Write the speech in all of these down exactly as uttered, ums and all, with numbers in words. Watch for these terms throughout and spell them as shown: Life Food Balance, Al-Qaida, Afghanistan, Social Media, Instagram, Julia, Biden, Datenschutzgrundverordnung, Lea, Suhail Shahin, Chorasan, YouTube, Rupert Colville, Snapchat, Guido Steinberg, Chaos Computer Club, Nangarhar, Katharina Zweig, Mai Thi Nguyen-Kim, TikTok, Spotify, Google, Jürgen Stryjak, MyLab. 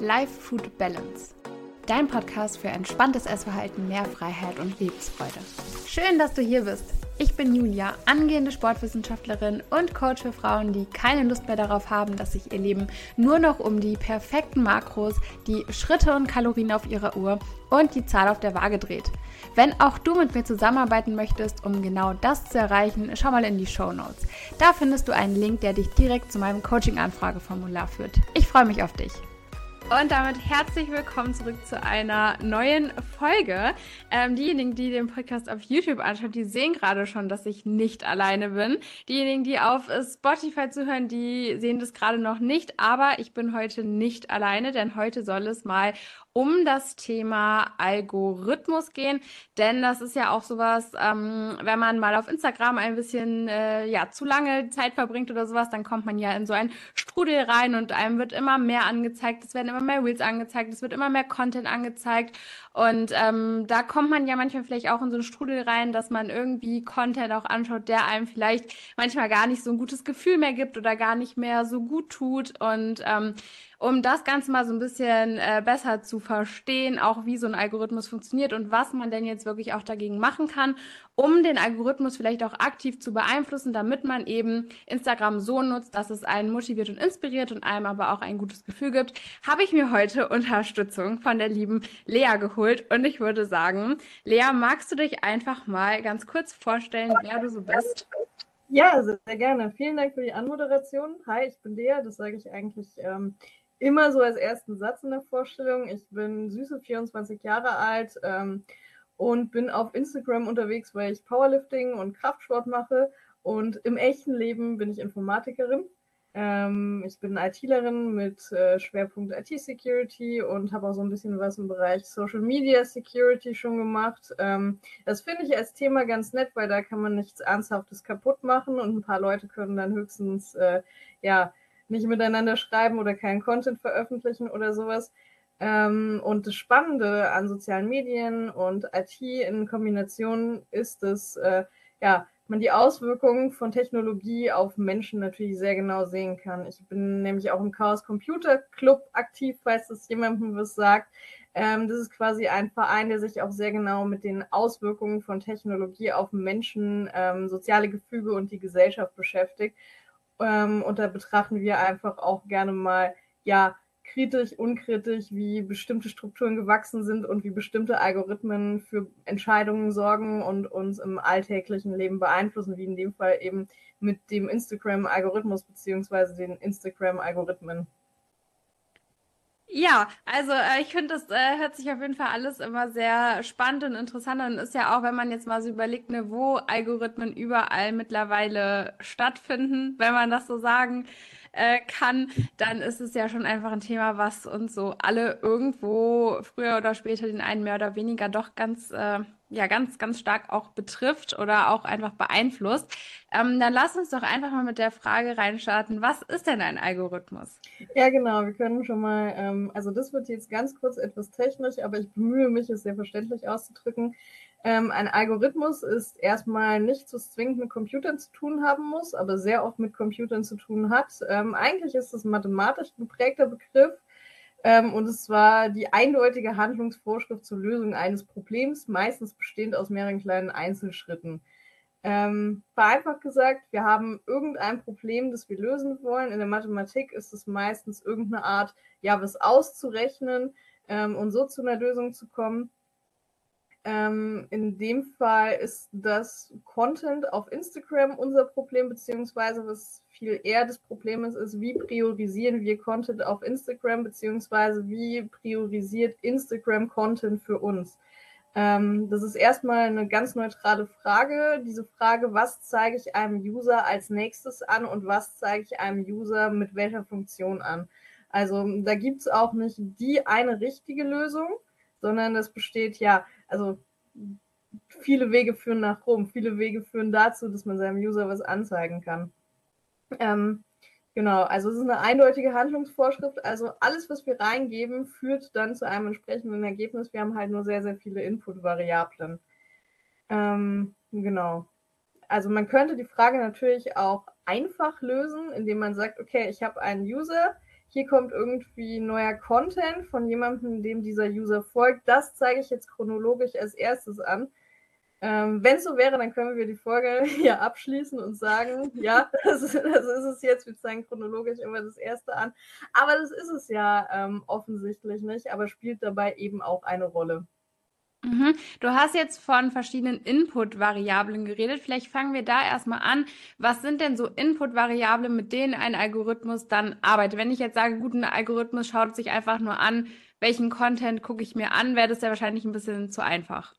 Life Food Balance. Dein Podcast für entspanntes Essverhalten, mehr Freiheit und Lebensfreude. Schön, dass du hier bist. Ich bin Julia, angehende Sportwissenschaftlerin und Coach für Frauen, die keine Lust mehr darauf haben, dass sich ihr Leben nur noch um die perfekten Makros, die Schritte und Kalorien auf ihrer Uhr und die Zahl auf der Waage dreht. Wenn auch du mit mir zusammenarbeiten möchtest, um genau das zu erreichen, schau mal in die Shownotes. Da findest du einen Link, der dich direkt zu meinem Coaching-Anfrageformular führt. Ich freue mich auf dich. Und damit herzlich willkommen zurück zu einer neuen Folge. Ähm, diejenigen, die den Podcast auf YouTube anschauen, die sehen gerade schon, dass ich nicht alleine bin. Diejenigen, die auf Spotify zuhören, die sehen das gerade noch nicht. Aber ich bin heute nicht alleine, denn heute soll es mal um das Thema Algorithmus gehen, denn das ist ja auch sowas, ähm, wenn man mal auf Instagram ein bisschen äh, ja zu lange Zeit verbringt oder sowas, dann kommt man ja in so einen Strudel rein und einem wird immer mehr angezeigt, es werden immer mehr Reels angezeigt, es wird immer mehr Content angezeigt und ähm, da kommt man ja manchmal vielleicht auch in so einen Strudel rein, dass man irgendwie Content auch anschaut, der einem vielleicht manchmal gar nicht so ein gutes Gefühl mehr gibt oder gar nicht mehr so gut tut und ähm, um das Ganze mal so ein bisschen äh, besser zu verstehen, auch wie so ein Algorithmus funktioniert und was man denn jetzt wirklich auch dagegen machen kann, um den Algorithmus vielleicht auch aktiv zu beeinflussen, damit man eben Instagram so nutzt, dass es einen motiviert und inspiriert und einem aber auch ein gutes Gefühl gibt, habe ich mir heute Unterstützung von der lieben Lea geholt und ich würde sagen, Lea, magst du dich einfach mal ganz kurz vorstellen, wer du so bist? Ja, sehr, sehr gerne. Vielen Dank für die Anmoderation. Hi, ich bin Lea, das sage ich eigentlich ähm, immer so als ersten Satz in der Vorstellung. Ich bin süße vierundzwanzig Jahre alt ähm, und bin auf Instagram unterwegs, weil ich Powerlifting und Kraftsport mache. Und im echten Leben bin ich Informatikerin. Ähm, ich bin I T lerin mit äh, Schwerpunkt I T Security und habe auch so ein bisschen was im Bereich Social Media Security schon gemacht. Ähm, das finde ich als Thema ganz nett, weil da kann man nichts Ernsthaftes kaputt machen und ein paar Leute können dann höchstens äh, ja, nicht miteinander schreiben oder keinen Content veröffentlichen oder sowas. Ähm, und das Spannende an sozialen Medien und I T in Kombination ist, dass äh, ja, man die Auswirkungen von Technologie auf Menschen natürlich sehr genau sehen kann. Ich bin nämlich auch im Chaos Computer Club aktiv, falls das jemandem was sagt. Ähm, das ist quasi ein Verein, der sich auch sehr genau mit den Auswirkungen von Technologie auf Menschen, ähm, soziale Gefüge und die Gesellschaft beschäftigt. Ähm, und da betrachten wir einfach auch gerne mal, ja, kritisch, unkritisch, wie bestimmte Strukturen gewachsen sind und wie bestimmte Algorithmen für Entscheidungen sorgen und uns im alltäglichen Leben beeinflussen, wie in dem Fall eben mit dem Instagram-Algorithmus beziehungsweise den Instagram-Algorithmen. Ja, also äh, ich finde, das äh, hört sich auf jeden Fall alles immer sehr spannend und interessant an. Ist ja auch, wenn man jetzt mal so überlegt, ne, wo Algorithmen überall mittlerweile stattfinden, wenn man das so sagen äh, kann, dann ist es ja schon einfach ein Thema, was uns so alle irgendwo früher oder später, den einen mehr oder weniger, doch ganz... Äh, ja ganz, ganz stark auch betrifft oder auch einfach beeinflusst. Ähm, dann lass uns doch einfach mal mit der Frage reinstarten, was ist denn ein Algorithmus? Ja, genau, wir können schon mal, ähm, also das wird jetzt ganz kurz etwas technisch, aber ich bemühe mich, es sehr verständlich auszudrücken. Ähm, ein Algorithmus ist erstmal nichts, was zwingend mit Computern zu tun haben muss, aber sehr oft mit Computern zu tun hat. Ähm, eigentlich ist es ein mathematisch geprägter Begriff, Ähm, und es war die eindeutige Handlungsvorschrift zur Lösung eines Problems, meistens bestehend aus mehreren kleinen Einzelschritten. Ähm, vereinfacht gesagt, wir haben irgendein Problem, das wir lösen wollen. In der Mathematik ist es meistens irgendeine Art, ja, was auszurechnen ähm, und so zu einer Lösung zu kommen. Ähm, in dem Fall ist das Content auf Instagram unser Problem, beziehungsweise was viel eher das Problem ist, ist, wie priorisieren wir Content auf Instagram, beziehungsweise wie priorisiert Instagram Content für uns? Ähm, das ist erstmal eine ganz neutrale Frage. Diese Frage, was zeige ich einem User als nächstes an und was zeige ich einem User mit welcher Funktion an? Also da gibt es auch nicht die eine richtige Lösung, sondern das besteht ja, also viele Wege führen nach Rom, viele Wege führen dazu, dass man seinem User was anzeigen kann. Ähm, genau, also es ist eine eindeutige Handlungsvorschrift, also alles, was wir reingeben, führt dann zu einem entsprechenden Ergebnis. Wir haben halt nur sehr, sehr viele Input-Variablen. Ähm, genau, also man könnte die Frage natürlich auch einfach lösen, indem man sagt, okay, ich habe einen User, hier kommt irgendwie neuer Content von jemandem, dem dieser User folgt. Das zeige ich jetzt chronologisch als erstes an. Ähm, wenn es so wäre, dann können wir die Folge hier abschließen und sagen, ja, das, das ist es jetzt, wir zeigen chronologisch immer das Erste an. Aber das ist es ja ähm, offensichtlich nicht, aber spielt dabei eben auch eine Rolle. Mhm. Du hast jetzt von verschiedenen Input-Variablen geredet. Vielleicht fangen wir da erstmal an. Was sind denn so Input-Variablen, mit denen ein Algorithmus dann arbeitet? Wenn ich jetzt sage, gut, ein Algorithmus schaut sich einfach nur an, welchen Content gucke ich mir an, wäre das ja wahrscheinlich ein bisschen zu einfach.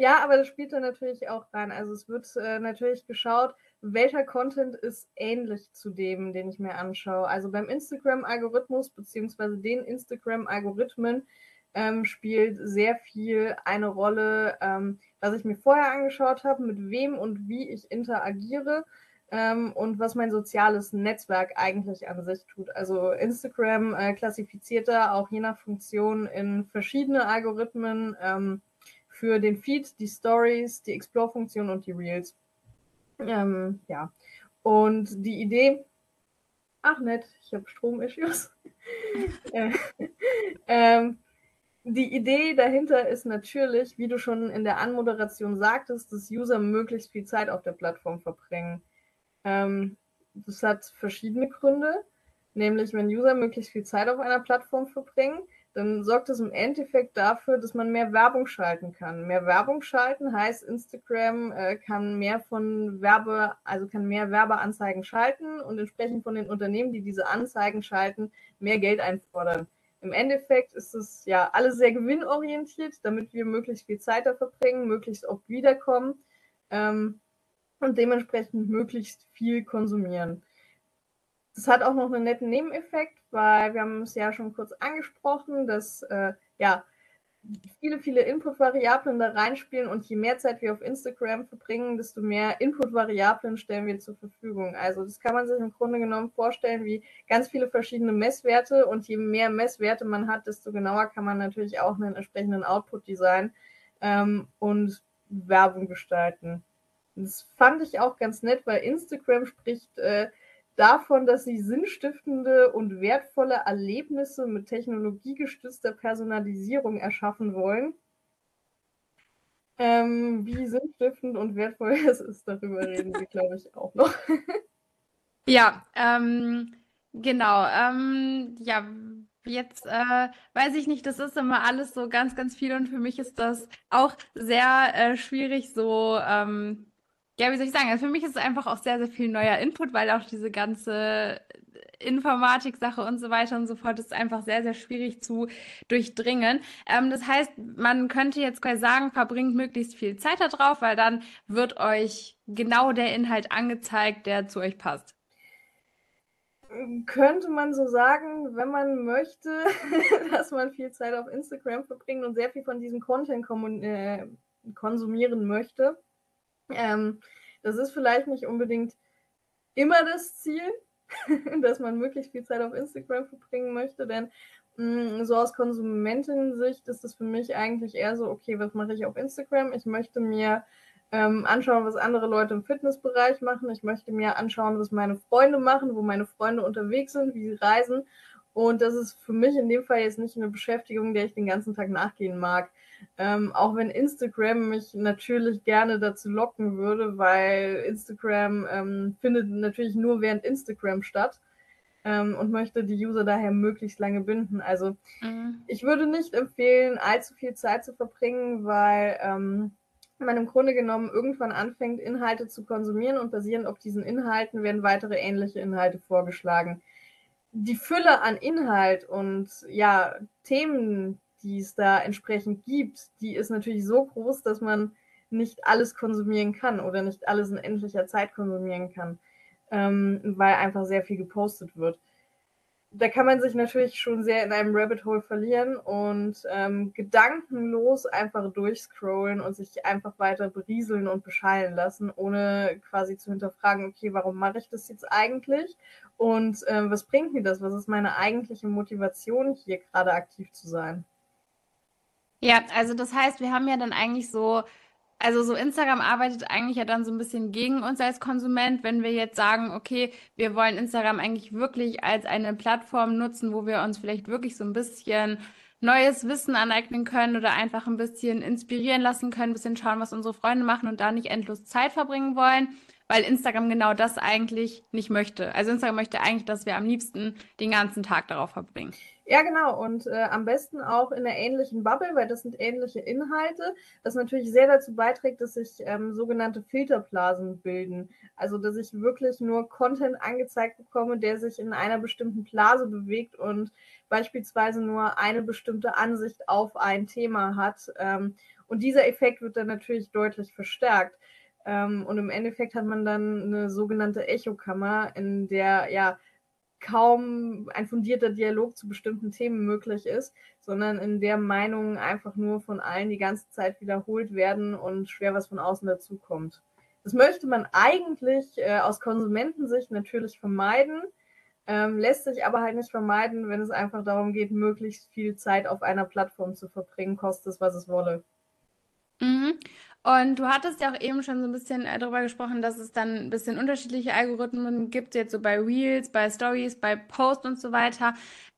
Ja, aber das spielt da natürlich auch rein. Also es wird äh, natürlich geschaut, welcher Content ist ähnlich zu dem, den ich mir anschaue. Also beim Instagram-Algorithmus beziehungsweise den Instagram-Algorithmen Ähm, spielt sehr viel eine Rolle, ähm, was ich mir vorher angeschaut habe, mit wem und wie ich interagiere ähm, und was mein soziales Netzwerk eigentlich an sich tut. Also Instagram äh, klassifiziert da auch je nach Funktion in verschiedene Algorithmen ähm, für den Feed, die Stories, die Explore-Funktion und die Reels. Ähm, ja, und die Idee... Ach nett, ich habe Strom-Issues. äh, ähm, Die Idee dahinter ist natürlich, wie du schon in der Anmoderation sagtest, dass User möglichst viel Zeit auf der Plattform verbringen. Ähm, das hat verschiedene Gründe, nämlich wenn User möglichst viel Zeit auf einer Plattform verbringen, dann sorgt das im Endeffekt dafür, dass man mehr Werbung schalten kann. Mehr Werbung schalten heißt, Instagram äh, kann mehr von Werbe, also kann mehr Werbeanzeigen schalten und entsprechend von den Unternehmen, die diese Anzeigen schalten, mehr Geld einfordern. Im Endeffekt ist es ja alles sehr gewinnorientiert, damit wir möglichst viel Zeit da verbringen, möglichst oft wiederkommen ähm, und dementsprechend möglichst viel konsumieren. Das hat auch noch einen netten Nebeneffekt, weil wir haben es ja schon kurz angesprochen, dass äh, ja viele, viele Input-Variablen da reinspielen und je mehr Zeit wir auf Instagram verbringen, desto mehr Input-Variablen stellen wir zur Verfügung. Also das kann man sich im Grunde genommen vorstellen wie ganz viele verschiedene Messwerte und je mehr Messwerte man hat, desto genauer kann man natürlich auch einen entsprechenden Output designen ähm, und Werbung gestalten. Das fand ich auch ganz nett, weil Instagram spricht äh, davon, dass sie sinnstiftende und wertvolle Erlebnisse mit technologiegestützter Personalisierung erschaffen wollen. Ähm, wie sinnstiftend und wertvoll das ist, darüber reden wir, glaube ich, auch noch. Ja, ähm, genau. Ähm, ja, jetzt äh, weiß ich nicht, das ist immer alles so ganz, ganz viel und für mich ist das auch sehr äh, schwierig, so... Ähm, Ja, wie soll ich sagen, also für mich ist es einfach auch sehr, sehr viel neuer Input, weil auch diese ganze Informatik-Sache und so weiter und so fort ist einfach sehr, sehr schwierig zu durchdringen. Ähm, das heißt, man könnte jetzt quasi sagen, verbringt möglichst viel Zeit da drauf, weil dann wird euch genau der Inhalt angezeigt, der zu euch passt. Könnte man so sagen, wenn man möchte, dass man viel Zeit auf Instagram verbringt und sehr viel von diesem Content kommun- äh, konsumieren möchte. Ähm, das ist vielleicht nicht unbedingt immer das Ziel, dass man möglichst viel Zeit auf Instagram verbringen möchte, denn mh, so aus Konsumentensicht ist das für mich eigentlich eher so, okay, was mache ich auf Instagram? Ich möchte mir ähm, anschauen, was andere Leute im Fitnessbereich machen. Ich möchte mir anschauen, was meine Freunde machen, wo meine Freunde unterwegs sind, wie sie reisen. Und das ist für mich in dem Fall jetzt nicht eine Beschäftigung, der ich den ganzen Tag nachgehen mag. Ähm, auch wenn Instagram mich natürlich gerne dazu locken würde, weil Instagram ähm, findet natürlich nur während Instagram statt ähm, und möchte die User daher möglichst lange binden. Also mhm. ich würde nicht empfehlen, allzu viel Zeit zu verbringen, weil ähm, man im Grunde genommen irgendwann anfängt, Inhalte zu konsumieren und basierend auf diesen Inhalten werden weitere ähnliche Inhalte vorgeschlagen. Die Fülle an Inhalt und ja, Themen, die es da entsprechend gibt, die ist natürlich so groß, dass man nicht alles konsumieren kann oder nicht alles in endlicher Zeit konsumieren kann, ähm, weil einfach sehr viel gepostet wird. Da kann man sich natürlich schon sehr in einem Rabbit Hole verlieren und ähm, gedankenlos einfach durchscrollen und sich einfach weiter berieseln und beschallen lassen, ohne quasi zu hinterfragen, okay, warum mache ich das jetzt eigentlich und äh, was bringt mir das? Was ist meine eigentliche Motivation, hier gerade aktiv zu sein? Ja, also das heißt, wir haben ja dann eigentlich so also so Instagram arbeitet eigentlich ja dann so ein bisschen gegen uns als Konsument, wenn wir jetzt sagen, okay, wir wollen Instagram eigentlich wirklich als eine Plattform nutzen, wo wir uns vielleicht wirklich so ein bisschen neues Wissen aneignen können oder einfach ein bisschen inspirieren lassen können, ein bisschen schauen, was unsere Freunde machen und da nicht endlos Zeit verbringen wollen, weil Instagram genau das eigentlich nicht möchte. Also Instagram möchte eigentlich, dass wir am liebsten den ganzen Tag darauf verbringen. Ja, genau. Und äh, am besten auch in einer ähnlichen Bubble, weil das sind ähnliche Inhalte, das natürlich sehr dazu beiträgt, dass sich ähm, sogenannte Filterblasen bilden. Also, dass ich wirklich nur Content angezeigt bekomme, der sich in einer bestimmten Blase bewegt und beispielsweise nur eine bestimmte Ansicht auf ein Thema hat. Ähm, und dieser Effekt wird dann natürlich deutlich verstärkt. Ähm, und im Endeffekt hat man dann eine sogenannte Echokammer, in der, ja, kaum ein fundierter Dialog zu bestimmten Themen möglich ist, sondern in der Meinungen einfach nur von allen die ganze Zeit wiederholt werden und schwer was von außen dazukommt. Das möchte man eigentlich äh, aus Konsumentensicht natürlich vermeiden, ähm, lässt sich aber halt nicht vermeiden, wenn es einfach darum geht, möglichst viel Zeit auf einer Plattform zu verbringen, koste es, was es wolle. Mhm. Und du hattest ja auch eben schon so ein bisschen darüber gesprochen, dass es dann ein bisschen unterschiedliche Algorithmen gibt, jetzt so bei Reels, bei Stories, bei Posts und so weiter.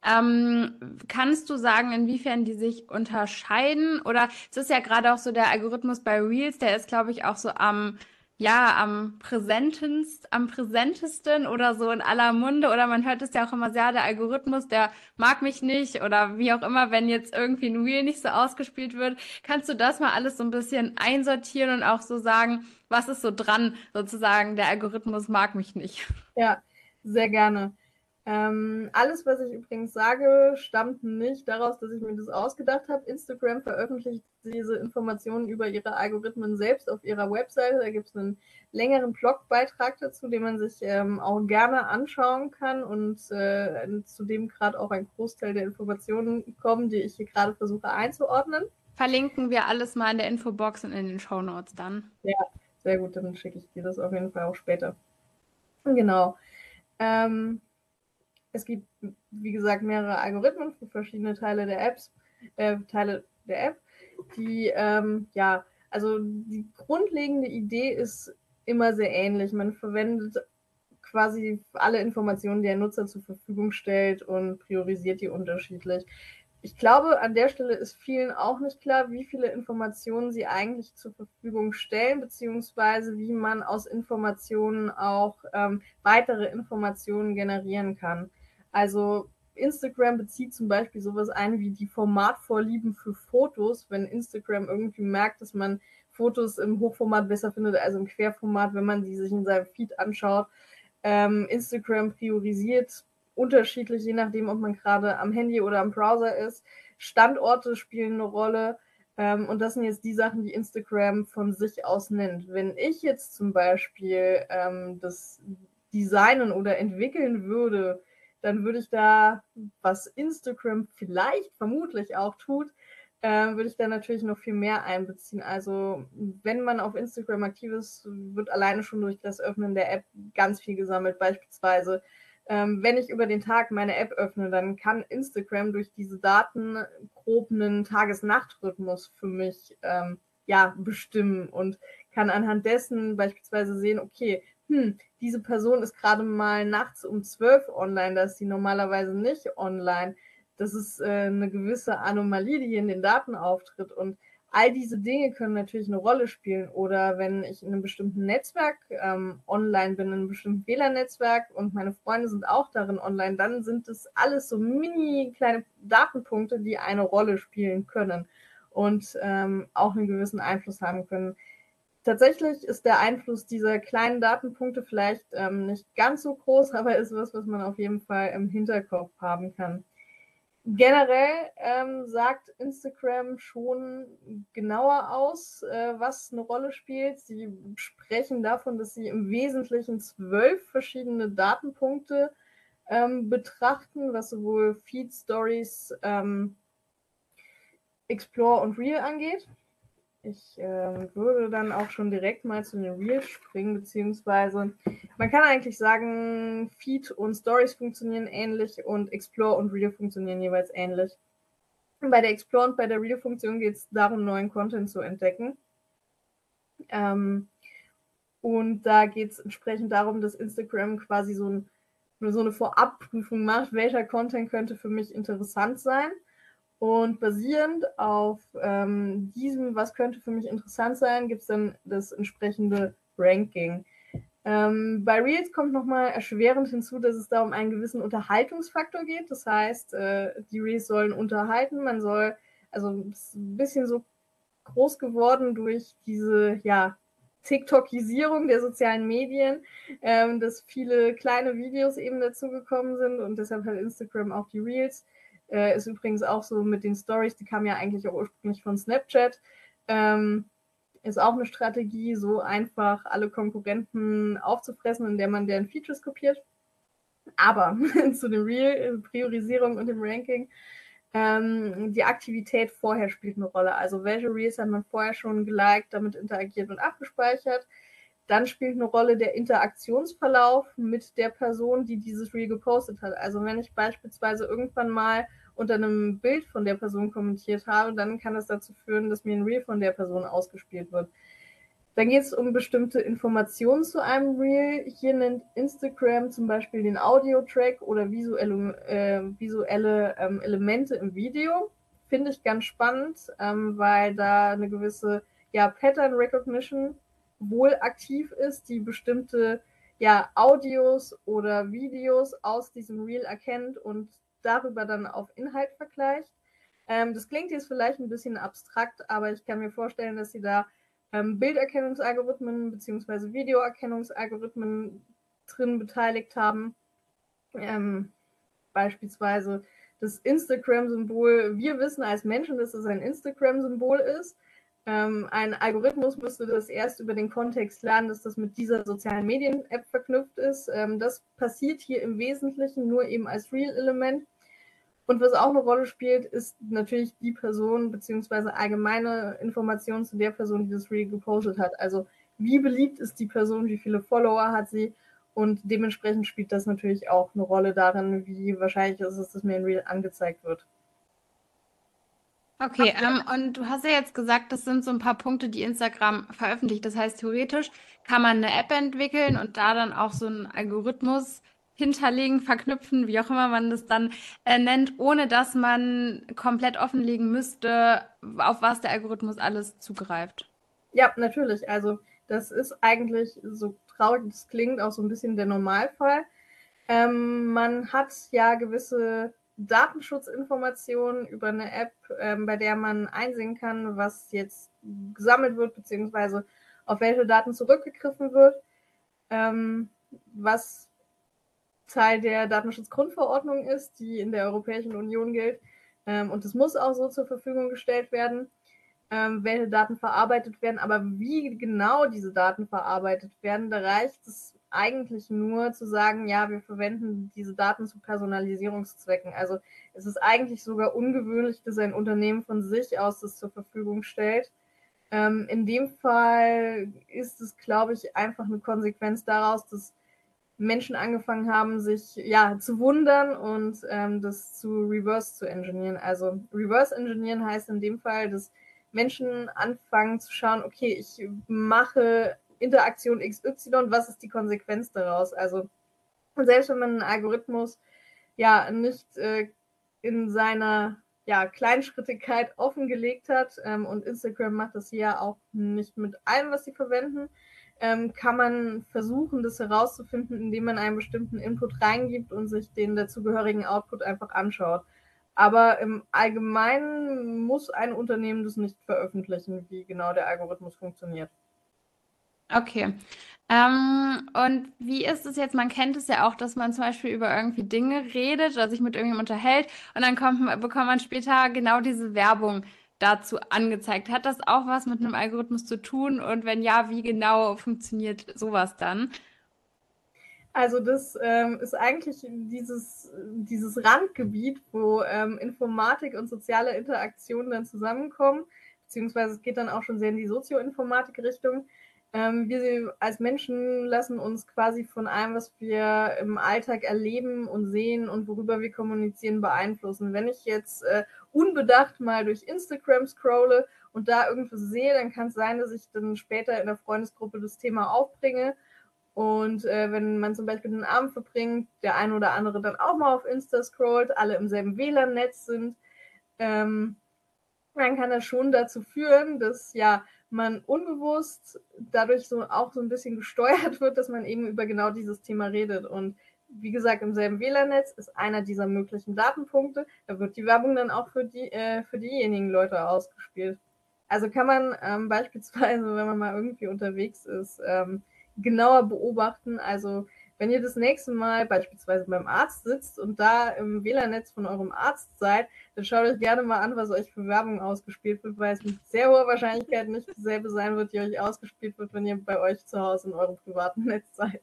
Ähm, kannst du sagen, inwiefern die sich unterscheiden? Oder es ist ja gerade auch so der Algorithmus bei Reels, der ist, glaube ich, auch so am, ja, am präsentest, am präsentesten oder so in aller Munde. Oder man hört es ja auch immer sehr, der Algorithmus, der mag mich nicht oder wie auch immer, wenn jetzt irgendwie ein Reel nicht so ausgespielt wird. Kannst du das mal alles so ein bisschen einsortieren und auch so sagen, was ist so dran, sozusagen, der Algorithmus mag mich nicht? Ja, sehr gerne. Ähm, alles, was ich übrigens sage, stammt nicht daraus, dass ich mir das ausgedacht habe. Instagram veröffentlicht diese Informationen über ihre Algorithmen selbst auf ihrer Webseite. Da gibt es einen längeren Blogbeitrag dazu, den man sich ähm, auch gerne anschauen kann und äh, zu dem gerade auch ein Großteil der Informationen kommen, die ich hier gerade versuche einzuordnen. Verlinken wir alles mal in der Infobox und in den Shownotes dann. Ja, sehr gut, dann schicke ich dir das auf jeden Fall auch später. Genau. Ähm, Es gibt, wie gesagt, mehrere Algorithmen für verschiedene Teile der Apps, äh, Teile der App, die, ähm, ja, also die grundlegende Idee ist immer sehr ähnlich. Man verwendet quasi alle Informationen, die der Nutzer zur Verfügung stellt und priorisiert die unterschiedlich. Ich glaube, an der Stelle ist vielen auch nicht klar, wie viele Informationen sie eigentlich zur Verfügung stellen, beziehungsweise wie man aus Informationen auch ähm, weitere Informationen generieren kann. Also Instagram bezieht zum Beispiel sowas ein wie die Formatvorlieben für Fotos, wenn Instagram irgendwie merkt, dass man Fotos im Hochformat besser findet, also im Querformat, wenn man die sich in seinem Feed anschaut. Ähm, Instagram priorisiert unterschiedlich, je nachdem, ob man gerade am Handy oder am Browser ist. Standorte spielen eine Rolle. Ähm, und das sind jetzt die Sachen, die Instagram von sich aus nennt. Wenn ich jetzt zum Beispiel ähm, das designen oder entwickeln würde, dann würde ich da, was Instagram vielleicht vermutlich auch tut, äh, würde ich da natürlich noch viel mehr einbeziehen. Also wenn man auf Instagram aktiv ist, wird alleine schon durch das Öffnen der App ganz viel gesammelt. Beispielsweise, ähm, wenn ich über den Tag meine App öffne, dann kann Instagram durch diese Daten grob einen Tages-Nacht-Rhythmus für mich ähm, ja, bestimmen und kann anhand dessen beispielsweise sehen, okay, Hm, diese Person ist gerade mal nachts um zwölf online, da ist sie normalerweise nicht online. Das ist äh, eine gewisse Anomalie, die hier in den Daten auftritt. Und all diese Dinge können natürlich eine Rolle spielen. Oder wenn ich in einem bestimmten Netzwerk ähm, online bin, in einem bestimmten W L A N-Netzwerk und meine Freunde sind auch darin online, dann sind das alles so mini kleine Datenpunkte, die eine Rolle spielen können und ähm, auch einen gewissen Einfluss haben können. Tatsächlich ist der Einfluss dieser kleinen Datenpunkte vielleicht ähm, nicht ganz so groß, aber ist was, was man auf jeden Fall im Hinterkopf haben kann. Generell ähm, sagt Instagram schon genauer aus, äh, was eine Rolle spielt. Sie sprechen davon, dass sie im Wesentlichen zwölf verschiedene Datenpunkte ähm, betrachten, was sowohl Feed, Stories, ähm, Explore und Reel angeht. Ich äh, würde dann auch schon direkt mal zu den Reels springen, beziehungsweise man kann eigentlich sagen, Feed und Stories funktionieren ähnlich und Explore und Reel funktionieren jeweils ähnlich. Bei der Explore und bei der Reel-Funktion geht es darum, neuen Content zu entdecken. Ähm, und da geht es entsprechend darum, dass Instagram quasi so, ein, so eine Vorabprüfung macht, welcher Content könnte für mich interessant sein. Und basierend auf ähm, diesem, was könnte für mich interessant sein, gibt es dann das entsprechende Ranking. Ähm, bei Reels kommt nochmal erschwerend hinzu, dass es da um einen gewissen Unterhaltungsfaktor geht. Das heißt, äh, die Reels sollen unterhalten. Man soll, also ein bisschen so groß geworden durch diese, ja, TikTokisierung der sozialen Medien, ähm, dass viele kleine Videos eben dazugekommen sind und deshalb hat Instagram auch die Reels. Äh, ist übrigens auch so mit den Stories, die kamen ja eigentlich auch ursprünglich von Snapchat. Ähm, ist auch eine Strategie, so einfach alle Konkurrenten aufzufressen, in der man deren Features kopiert. Aber zu dem Reel, Priorisierung und dem Ranking, ähm, die Aktivität vorher spielt eine Rolle. Also welche Reels hat man vorher schon geliked, damit interagiert und abgespeichert. Dann spielt eine Rolle der Interaktionsverlauf mit der Person, die dieses Reel gepostet hat. Also wenn ich beispielsweise irgendwann mal unter einem Bild von der Person kommentiert habe, dann kann das dazu führen, dass mir ein Reel von der Person ausgespielt wird. Dann geht es um bestimmte Informationen zu einem Reel. Hier nennt Instagram zum Beispiel den Audio-Track oder visuelle, äh, visuelle ähm, Elemente im Video. Finde ich ganz spannend, ähm, weil da eine gewisse ja, Pattern Recognition wohl aktiv ist, die bestimmte ja, Audios oder Videos aus diesem Reel erkennt und darüber dann auf Inhalt vergleicht. Ähm, das klingt jetzt vielleicht ein bisschen abstrakt, aber ich kann mir vorstellen, dass sie da ähm, Bilderkennungsalgorithmen bzw. Videoerkennungsalgorithmen drin beteiligt haben. Ähm, beispielsweise das Instagram-Symbol. Wir wissen als Menschen, dass es ein Instagram-Symbol ist. Ähm, ein Algorithmus müsste das erst über den Kontext lernen, dass das mit dieser sozialen Medien-App verknüpft ist. Ähm, das passiert hier im Wesentlichen nur eben als Real-Element. Und was auch eine Rolle spielt, ist natürlich die Person bzw. allgemeine Informationen zu der Person, die das Reel gepostet hat. Also wie beliebt ist die Person, wie viele Follower hat sie und dementsprechend spielt das natürlich auch eine Rolle darin, wie wahrscheinlich ist es, dass mir ein Reel angezeigt wird. Okay, ähm, und du hast ja jetzt gesagt, das sind so ein paar Punkte, die Instagram veröffentlicht. Das heißt, theoretisch kann man eine App entwickeln und da dann auch so einen Algorithmus hinterlegen, verknüpfen, wie auch immer man das dann äh, nennt, ohne dass man komplett offenlegen müsste, auf was der Algorithmus alles zugreift. Ja, natürlich. Also das ist eigentlich, so traurig das klingt, auch so ein bisschen der Normalfall. Ähm, man hat ja gewisse Datenschutzinformationen über eine App, ähm, bei der man einsehen kann, was jetzt gesammelt wird, beziehungsweise auf welche Daten zurückgegriffen wird, ähm, was Teil der Datenschutzgrundverordnung ist, die in der Europäischen Union gilt. Ähm, und das muss auch so zur Verfügung gestellt werden, ähm, welche Daten verarbeitet werden. Aber wie genau diese Daten verarbeitet werden, da reicht es eigentlich nur zu sagen, ja, wir verwenden diese Daten zu Personalisierungszwecken. Also es ist eigentlich sogar ungewöhnlich, dass ein Unternehmen von sich aus das zur Verfügung stellt. Ähm, in dem Fall ist es, glaube ich, einfach eine Konsequenz daraus, dass Menschen angefangen haben, sich ja zu wundern und ähm, das zu reverse zu engineeren. Also reverse engineeren heißt in dem Fall, dass Menschen anfangen zu schauen, okay, ich mache Interaktion X Y, was ist die Konsequenz daraus? Also selbst wenn man einen Algorithmus ja nicht äh, in seiner ja, Kleinschrittigkeit offengelegt hat ähm, und Instagram macht das hier auch nicht mit allem, was sie verwenden, ähm, kann man versuchen, das herauszufinden, indem man einen bestimmten Input reingibt und sich den dazugehörigen Output einfach anschaut. Aber im Allgemeinen muss ein Unternehmen das nicht veröffentlichen, wie genau der Algorithmus funktioniert. Okay. Ähm, und wie ist es jetzt? Man kennt es ja auch, dass man zum Beispiel über irgendwie Dinge redet oder sich mit irgendjemandem unterhält und dann kommt, bekommt man später genau diese Werbung dazu angezeigt. Hat das auch was mit einem Algorithmus zu tun? Und wenn ja, wie genau funktioniert sowas dann? Also das ähm, ist eigentlich dieses, dieses Randgebiet, wo ähm, Informatik und soziale Interaktion dann zusammenkommen, beziehungsweise es geht dann auch schon sehr in die Sozioinformatik-Richtung. Ähm, wir als Menschen lassen uns quasi von allem, was wir im Alltag erleben und sehen und worüber wir kommunizieren, beeinflussen. Wenn ich jetzt äh, unbedacht mal durch Instagram scrolle und da irgendwas sehe, dann kann es sein, dass ich dann später in der Freundesgruppe das Thema aufbringe. Und äh, wenn man zum Beispiel den Abend verbringt, der eine oder andere dann auch mal auf Insta scrollt, alle im selben W L A N-Netz sind, ähm, dann kann das schon dazu führen, dass ja man unbewusst dadurch so auch so ein bisschen gesteuert wird, dass man eben über genau dieses Thema redet. Und wie gesagt, im selben W L A N-Netz ist einer dieser möglichen Datenpunkte. Da wird die Werbung dann auch für die äh, für diejenigen Leute ausgespielt. Also kann man ähm, beispielsweise, wenn man mal irgendwie unterwegs ist, ähm, genauer beobachten. Also wenn ihr das nächste Mal beispielsweise beim Arzt sitzt und da im W L A N-Netz von eurem Arzt seid, dann schaut euch gerne mal an, was euch für Werbung ausgespielt wird, weil es mit sehr hoher Wahrscheinlichkeit nicht dieselbe sein wird, die euch ausgespielt wird, wenn ihr bei euch zu Hause in eurem privaten Netz seid.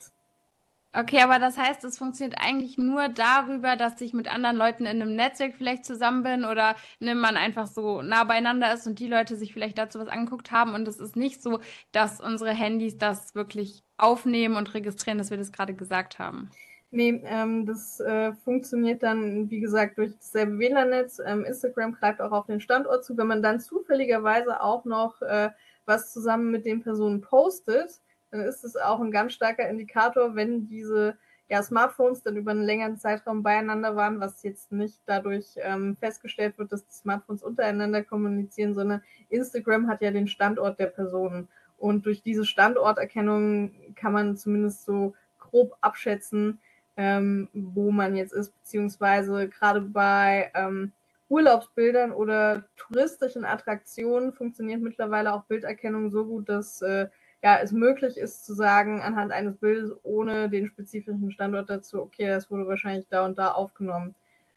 Okay, aber das heißt, es funktioniert eigentlich nur darüber, dass ich mit anderen Leuten in einem Netzwerk vielleicht zusammen bin oder man einfach so nah beieinander ist und die Leute sich vielleicht dazu was angeguckt haben, und es ist nicht so, dass unsere Handys das wirklich aufnehmen und registrieren, dass wir das gerade gesagt haben. Nee, ähm, das äh, funktioniert dann, wie gesagt, durch dasselbe W L A N-Netz. Ähm, Instagram greift auch auf den Standort zu. Wenn man dann zufälligerweise auch noch äh, was zusammen mit den Personen postet, dann ist es auch ein ganz starker Indikator, wenn diese ja, Smartphones dann über einen längeren Zeitraum beieinander waren, was jetzt nicht dadurch ähm, festgestellt wird, dass die Smartphones untereinander kommunizieren, sondern Instagram hat ja den Standort der Personen. Und durch diese Standorterkennung kann man zumindest so grob abschätzen, ähm, wo man jetzt ist, beziehungsweise gerade bei ähm, Urlaubsbildern oder touristischen Attraktionen funktioniert mittlerweile auch Bilderkennung so gut, dass äh, ja, es möglich ist zu sagen, anhand eines Bildes ohne den spezifischen Standort dazu, okay, das wurde wahrscheinlich da und da aufgenommen.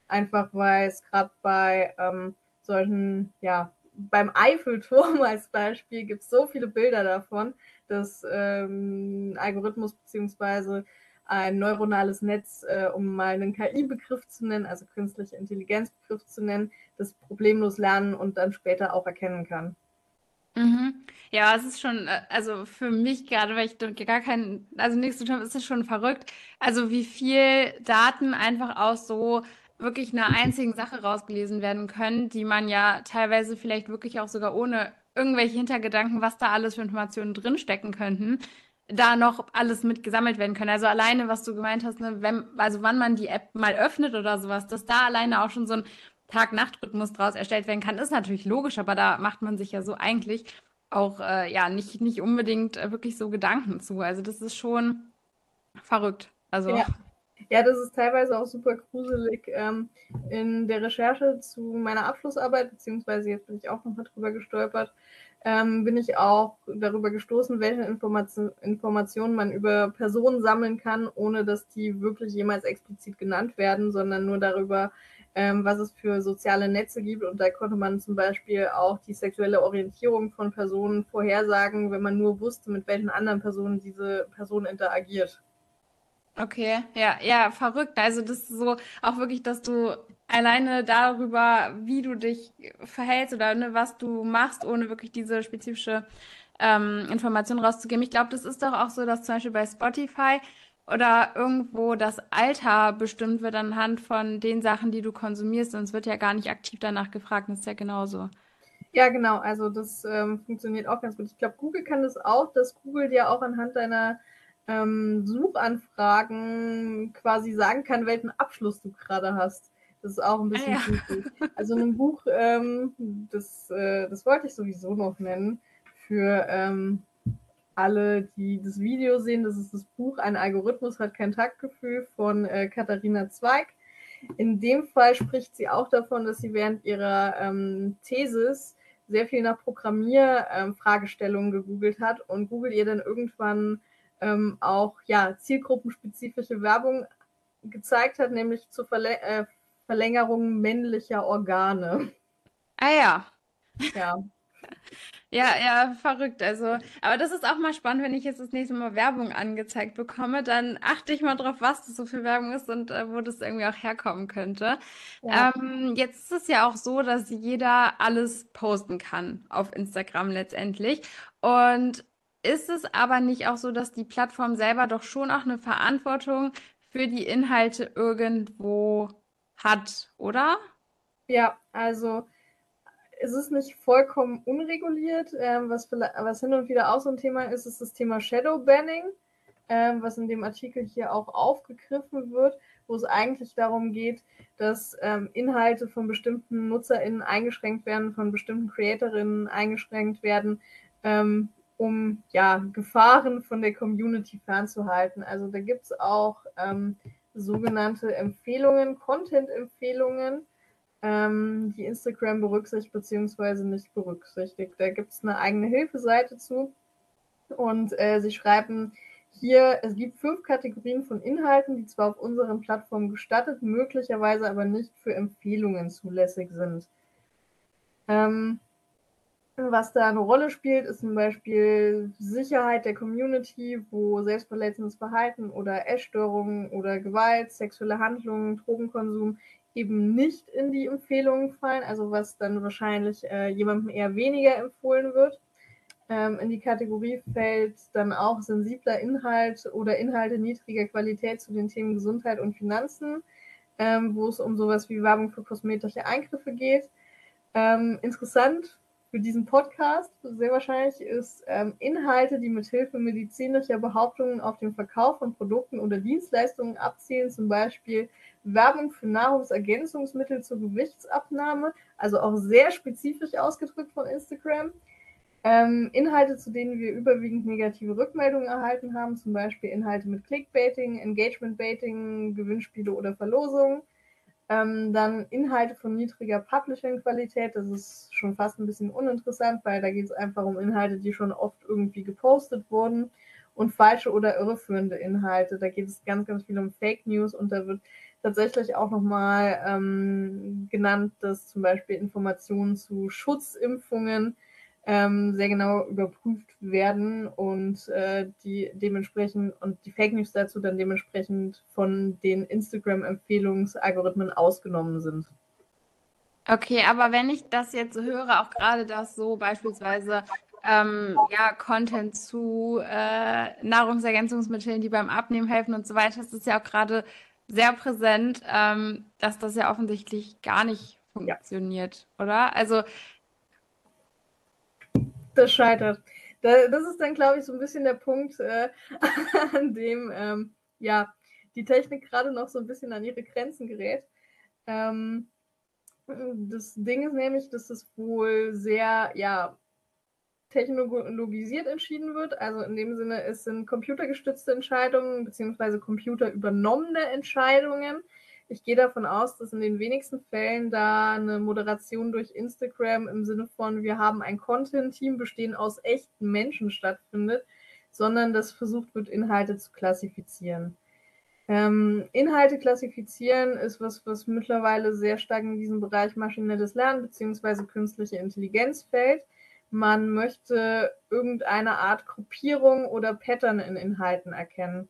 Einfach weil es gerade bei ähm, solchen, ja, beim Eiffelturm als Beispiel gibt es so viele Bilder davon, dass ähm, ein Algorithmus bzw. ein neuronales Netz, äh, um mal einen K I-Begriff zu nennen, also künstliche Intelligenz-Begriff zu nennen, das problemlos lernen und dann später auch erkennen kann. Mhm. Ja, es ist schon, also für mich gerade, weil ich gar keinen, also nichts zu tun habe, ist es schon verrückt. Also wie viel Daten einfach aus so wirklich einer einzigen Sache rausgelesen werden können, die man ja teilweise vielleicht wirklich auch sogar ohne irgendwelche Hintergedanken, was da alles für Informationen drinstecken könnten, da noch alles mit gesammelt werden können. Also alleine, was du gemeint hast, ne, wenn, also wann man die App mal öffnet oder sowas, dass da alleine auch schon so ein Tag-Nacht-Rhythmus draus erstellt werden kann, ist natürlich logisch, aber da macht man sich ja so eigentlich auch äh, ja nicht, nicht unbedingt äh, wirklich so Gedanken zu. Also das ist schon verrückt. Also ja. Ja, das ist teilweise auch super gruselig. Ähm, in der Recherche zu meiner Abschlussarbeit, beziehungsweise jetzt bin ich auch nochmal drüber gestolpert, ähm, bin ich auch darüber gestoßen, welche Informat- Informationen man über Personen sammeln kann, ohne dass die wirklich jemals explizit genannt werden, sondern nur darüber, ähm, was es für soziale Netze gibt. Und da konnte man zum Beispiel auch die sexuelle Orientierung von Personen vorhersagen, wenn man nur wusste, mit welchen anderen Personen diese Person interagiert. Okay, ja, ja, verrückt. Also das ist so auch wirklich, dass du alleine darüber, wie du dich verhältst oder ne, was du machst, ohne wirklich diese spezifische ähm, Information rauszugeben. Ich glaube, das ist doch auch so, dass zum Beispiel bei Spotify oder irgendwo das Alter bestimmt wird anhand von den Sachen, die du konsumierst. Sonst wird ja gar nicht aktiv danach gefragt. Das ist ja genauso. Ja, genau. Also das ähm, funktioniert auch ganz gut. Ich glaube, Google kann das auch, dass Google dir auch anhand deiner Ähm, Suchanfragen quasi sagen kann, welchen Abschluss du gerade hast. Das ist auch ein bisschen wichtig. Ah, ja. Also ein Buch, ähm, das, äh, das wollte ich sowieso noch nennen, für ähm, alle, die das Video sehen, das ist das Buch Ein Algorithmus hat kein Taktgefühl von äh, Katharina Zweig. In dem Fall spricht sie auch davon, dass sie während ihrer ähm, Thesis sehr viel nach Programmierfragestellungen ähm, gegoogelt hat und Google ihr dann irgendwann Ähm, auch ja, zielgruppenspezifische Werbung gezeigt hat, nämlich zur Verle- äh, Verlängerung männlicher Organe. Ah ja. Ja. ja, ja, verrückt. Also, aber das ist auch mal spannend, wenn ich jetzt das nächste Mal Werbung angezeigt bekomme, dann achte ich mal drauf, was das so für Werbung ist und äh, wo das irgendwie auch herkommen könnte. Ja. Ähm, jetzt ist es ja auch so, dass jeder alles posten kann auf Instagram letztendlich. Und Ist es aber nicht auch so, dass die Plattform selber doch schon auch eine Verantwortung für die Inhalte irgendwo hat, oder? Ja, also es ist nicht vollkommen unreguliert. Ähm, was, was hin und wieder auch so ein Thema ist, ist das Thema Shadowbanning, ähm, was in dem Artikel hier auch aufgegriffen wird, wo es eigentlich darum geht, dass ähm, Inhalte von bestimmten NutzerInnen eingeschränkt werden, von bestimmten CreatorInnen eingeschränkt werden, ähm, um ja Gefahren von der Community fernzuhalten. Also da gibt es auch ähm, sogenannte Empfehlungen, Content-Empfehlungen, ähm, die Instagram berücksichtigt bzw. nicht berücksichtigt. Da gibt es eine eigene Hilfeseite zu und äh, sie schreiben hier, es gibt fünf Kategorien von Inhalten, die zwar auf unseren Plattformen gestattet, möglicherweise aber nicht für Empfehlungen zulässig sind. Ähm, Was da eine Rolle spielt, ist zum Beispiel Sicherheit der Community, wo selbstverletzendes Verhalten oder Essstörungen oder Gewalt, sexuelle Handlungen, Drogenkonsum eben nicht in die Empfehlungen fallen, also was dann wahrscheinlich äh, jemandem eher weniger empfohlen wird. Ähm, in die Kategorie fällt dann auch sensibler Inhalt oder Inhalte niedriger Qualität zu den Themen Gesundheit und Finanzen, ähm, wo es um sowas wie Werbung für kosmetische Eingriffe geht. Ähm, interessant für diesen Podcast sehr wahrscheinlich ist ähm, Inhalte, die mithilfe medizinischer Behauptungen auf den Verkauf von Produkten oder Dienstleistungen abzielen, zum Beispiel Werbung für Nahrungsergänzungsmittel zur Gewichtsabnahme, also auch sehr spezifisch ausgedrückt von Instagram. Ähm, Inhalte, zu denen wir überwiegend negative Rückmeldungen erhalten haben, zum Beispiel Inhalte mit Clickbaiting, Engagementbaiting, Gewinnspiele oder Verlosungen. Ähm, dann Inhalte von niedriger Publishing-Qualität, das ist schon fast ein bisschen uninteressant, weil da geht es einfach um Inhalte, die schon oft irgendwie gepostet wurden, und falsche oder irreführende Inhalte. Da geht es ganz, ganz viel um Fake News, und da wird tatsächlich auch nochmal ähm, genannt, dass zum Beispiel Informationen zu Schutzimpfungen ähm, sehr genau überprüft werden und äh, die dementsprechend und die Fake News dazu dann dementsprechend von den Instagram-Empfehlungsalgorithmen ausgenommen sind. Okay, aber wenn ich das jetzt so höre, auch gerade das so beispielsweise ähm, ja, Content zu äh, Nahrungsergänzungsmitteln, die beim Abnehmen helfen und so weiter, das ist ja auch gerade sehr präsent, ähm, dass das ja offensichtlich gar nicht funktioniert, ja. Oder? Also das scheitert. Das ist dann, glaube ich, so ein bisschen der Punkt, äh, an dem ähm, ja, die Technik gerade noch so ein bisschen an ihre Grenzen gerät. Ähm, das Ding ist nämlich, dass es wohl sehr ja, technologisiert entschieden wird. Also in dem Sinne, es sind computergestützte Entscheidungen beziehungsweise computerübernommene Entscheidungen. Ich gehe davon aus, dass in den wenigsten Fällen da eine Moderation durch Instagram im Sinne von wir haben ein Content-Team bestehend aus echten Menschen stattfindet, sondern dass versucht wird, Inhalte zu klassifizieren. Ähm, Inhalte klassifizieren ist was, was mittlerweile sehr stark in diesen Bereich maschinelles Lernen bzw. künstliche Intelligenz fällt. Man möchte irgendeine Art Gruppierung oder Pattern in Inhalten erkennen.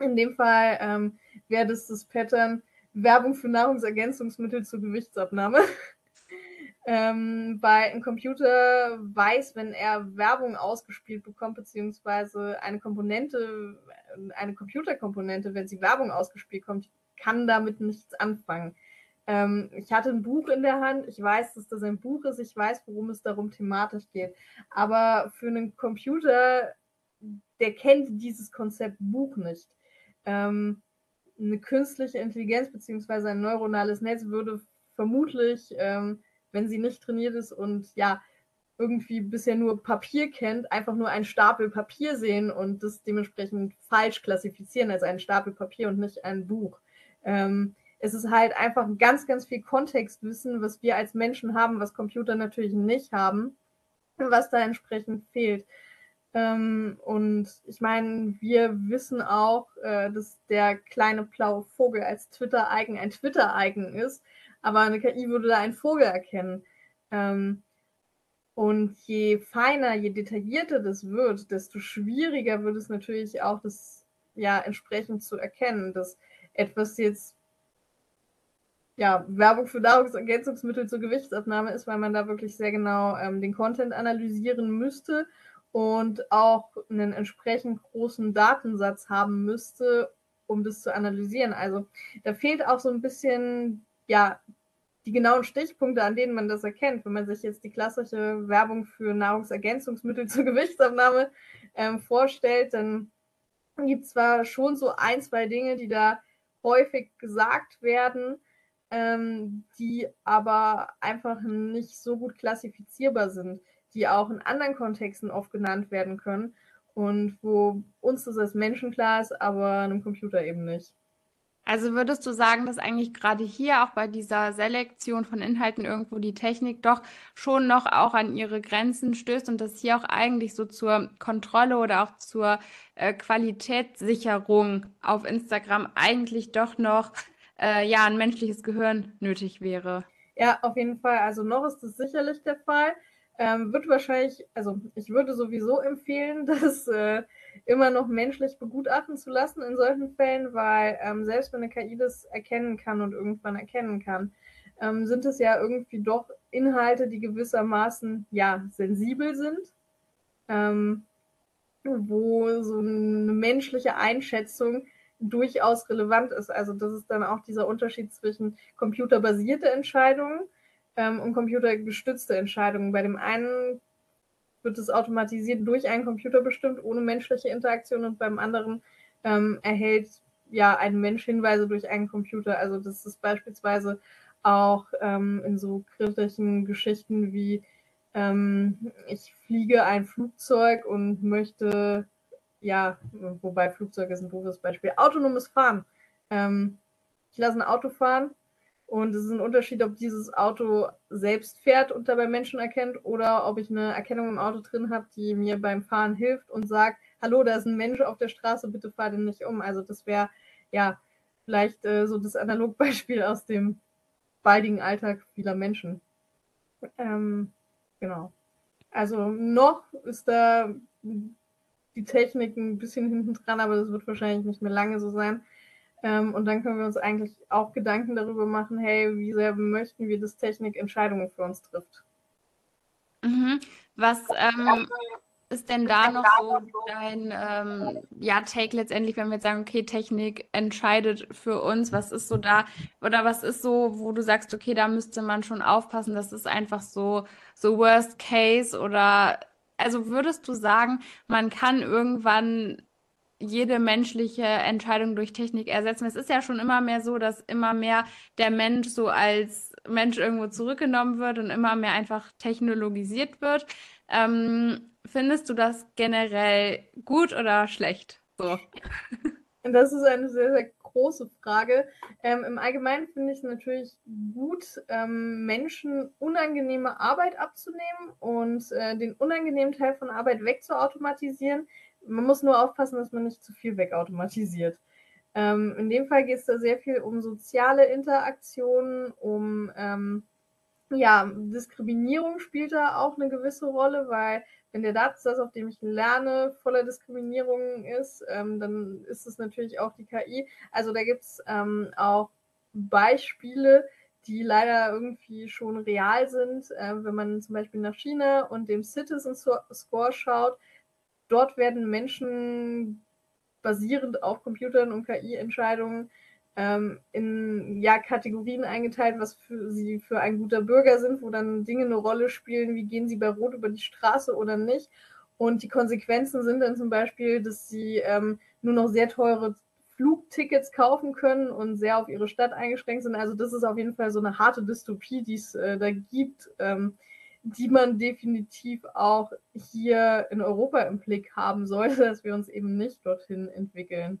In dem Fall ähm, wäre das das Pattern Werbung für Nahrungsergänzungsmittel zur Gewichtsabnahme. ähm, weil ein Computer weiß, wenn er Werbung ausgespielt bekommt, beziehungsweise eine Komponente, eine Computerkomponente, wenn sie Werbung ausgespielt kommt, kann damit nichts anfangen. Ähm, ich hatte ein Buch in der Hand, ich weiß, dass das ein Buch ist, ich weiß, worum es darum thematisch geht. Aber für einen Computer, der kennt dieses Konzept Buch nicht. Ähm, Eine künstliche Intelligenz bzw. ein neuronales Netz würde vermutlich, ähm, wenn sie nicht trainiert ist und ja irgendwie bisher nur Papier kennt, einfach nur einen Stapel Papier sehen und das dementsprechend falsch klassifizieren als einen Stapel Papier und nicht ein Buch. Ähm, es ist halt einfach ganz, ganz viel Kontextwissen, was wir als Menschen haben, was Computer natürlich nicht haben, was da entsprechend fehlt. Ähm, und ich meine, wir wissen auch, äh, dass der kleine blaue Vogel als Twitter-Eigen ein Twitter-Eigen ist, aber eine K I würde da einen Vogel erkennen. Ähm, und je feiner, je detaillierter das wird, desto schwieriger wird es natürlich auch, das ja entsprechend zu erkennen, dass etwas jetzt ja Werbung für Nahrungsergänzungsmittel zur Gewichtsabnahme ist, weil man da wirklich sehr genau ähm, den Content analysieren müsste und auch einen entsprechend großen Datensatz haben müsste, um das zu analysieren. Also da fehlt auch so ein bisschen, ja, die genauen Stichpunkte, an denen man das erkennt. Wenn man sich jetzt die klassische Werbung für Nahrungsergänzungsmittel zur Gewichtsabnahme ähm, vorstellt, dann gibt es zwar schon so ein, zwei Dinge, die da häufig gesagt werden, ähm, die aber einfach nicht so gut klassifizierbar sind, die auch in anderen Kontexten oft genannt werden können und wo uns das als Menschen klar ist, aber einem Computer eben nicht. Also würdest du sagen, dass eigentlich gerade hier auch bei dieser Selektion von Inhalten irgendwo die Technik doch schon noch auch an ihre Grenzen stößt und dass hier auch eigentlich so zur Kontrolle oder auch zur äh, Qualitätssicherung auf Instagram eigentlich doch noch äh, ja, ein menschliches Gehirn nötig wäre? Ja, auf jeden Fall. Also noch ist das sicherlich der Fall. Ähm, wird wahrscheinlich, also ich würde sowieso empfehlen, dass äh, immer noch menschlich begutachten zu lassen in solchen Fällen, weil ähm, selbst wenn eine K I das erkennen kann und irgendwann erkennen kann, ähm, sind es ja irgendwie doch Inhalte, die gewissermaßen ja sensibel sind, ähm, wo so eine menschliche Einschätzung durchaus relevant ist. Also das ist dann auch dieser Unterschied zwischen computerbasierte Entscheidungen ähm, und computergestützte Entscheidungen. Bei dem einen wird es automatisiert durch einen Computer bestimmt, ohne menschliche Interaktion, und beim anderen ähm, erhält ja ein Mensch Hinweise durch einen Computer. Also das ist beispielsweise auch ähm, in so kritischen Geschichten wie ähm, ich fliege ein Flugzeug und möchte, ja, wobei Flugzeug ist ein doofes Beispiel, autonomes Fahren. Ähm, ich lasse ein Auto fahren. Und es ist ein Unterschied, ob dieses Auto selbst fährt und dabei Menschen erkennt oder ob ich eine Erkennung im Auto drin habe, die mir beim Fahren hilft und sagt, hallo, da ist ein Mensch auf der Straße, bitte fahr den nicht um. Also das wäre ja vielleicht äh, so das Analogbeispiel aus dem baldigen Alltag vieler Menschen. Ähm, genau. Also noch ist da die Technik ein bisschen hinten dran, aber das wird wahrscheinlich nicht mehr lange so sein. Ähm, und dann können wir uns eigentlich auch Gedanken darüber machen, hey, wie sehr möchten wir, dass Technik Entscheidungen für uns trifft. Mhm. Was ähm, ist denn da noch so dein ähm, ja, Take letztendlich, wenn wir jetzt sagen, okay, Technik entscheidet für uns, was ist so da, oder was ist so, wo du sagst, okay, da müsste man schon aufpassen, das ist einfach so, so Worst Case, oder, also würdest du sagen, man kann irgendwann jede menschliche Entscheidung durch Technik ersetzen? Es ist ja schon immer mehr so, dass immer mehr der Mensch so als Mensch irgendwo zurückgenommen wird und immer mehr einfach technologisiert wird. Ähm, findest du das generell gut oder schlecht? So. Das ist eine sehr, sehr große Frage. Ähm, im Allgemeinen finde ich es natürlich gut, ähm, Menschen unangenehme Arbeit abzunehmen und äh, den unangenehmen Teil von Arbeit wegzuautomatisieren. Man muss nur aufpassen, dass man nicht zu viel wegautomatisiert. Ähm, in dem Fall geht es da sehr viel um soziale Interaktionen, um ähm, ja, Diskriminierung spielt da auch eine gewisse Rolle, weil wenn der Datensatz, auf dem ich lerne, voller Diskriminierung ist, ähm, dann ist es natürlich auch die K I. Also da gibt es ähm, auch Beispiele, die leider irgendwie schon real sind. Äh, wenn man zum Beispiel nach China und dem Citizen Score schaut, dort werden Menschen basierend auf Computern und K I-Entscheidungen ähm, in ja, Kategorien eingeteilt, was für sie für ein guter Bürger sind, wo dann Dinge eine Rolle spielen, wie gehen sie bei Rot über die Straße oder nicht. Und die Konsequenzen sind dann zum Beispiel, dass sie ähm, nur noch sehr teure Flugtickets kaufen können und sehr auf ihre Stadt eingeschränkt sind. Also das ist auf jeden Fall so eine harte Dystopie, die es äh, da gibt, ähm, die man definitiv auch hier in Europa im Blick haben sollte, dass wir uns eben nicht dorthin entwickeln.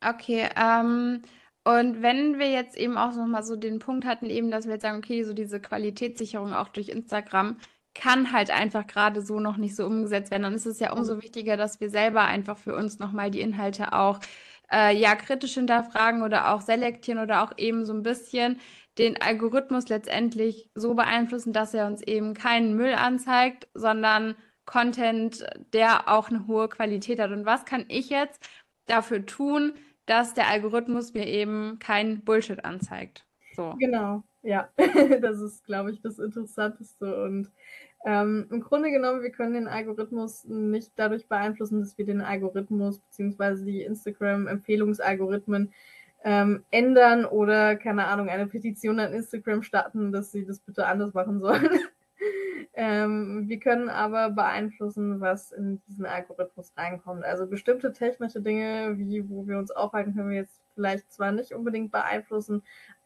Okay, ähm, und wenn wir jetzt eben auch nochmal so den Punkt hatten, eben, dass wir jetzt sagen, okay, so diese Qualitätssicherung auch durch Instagram kann halt einfach gerade so noch nicht so umgesetzt werden, dann ist es ja umso wichtiger, dass wir selber einfach für uns nochmal die Inhalte auch äh, ja, kritisch hinterfragen oder auch selektieren oder auch eben so ein bisschen den Algorithmus letztendlich so beeinflussen, dass er uns eben keinen Müll anzeigt, sondern Content, der auch eine hohe Qualität hat. Und was kann ich jetzt dafür tun, dass der Algorithmus mir eben keinen Bullshit anzeigt? So. Genau, ja. Das ist, glaube ich, das Interessanteste. Und ähm, im Grunde genommen, wir können den Algorithmus nicht dadurch beeinflussen, dass wir den Algorithmus beziehungsweise die Instagram-Empfehlungsalgorithmen ähm, ändern oder, keine Ahnung, eine Petition an Instagram starten, dass sie das bitte anders machen sollen. Ähm, wir können aber beeinflussen, was in diesen Algorithmus reinkommt. Also bestimmte technische Dinge, wie wo wir uns aufhalten, können wir jetzt vielleicht zwar nicht unbedingt beeinflussen,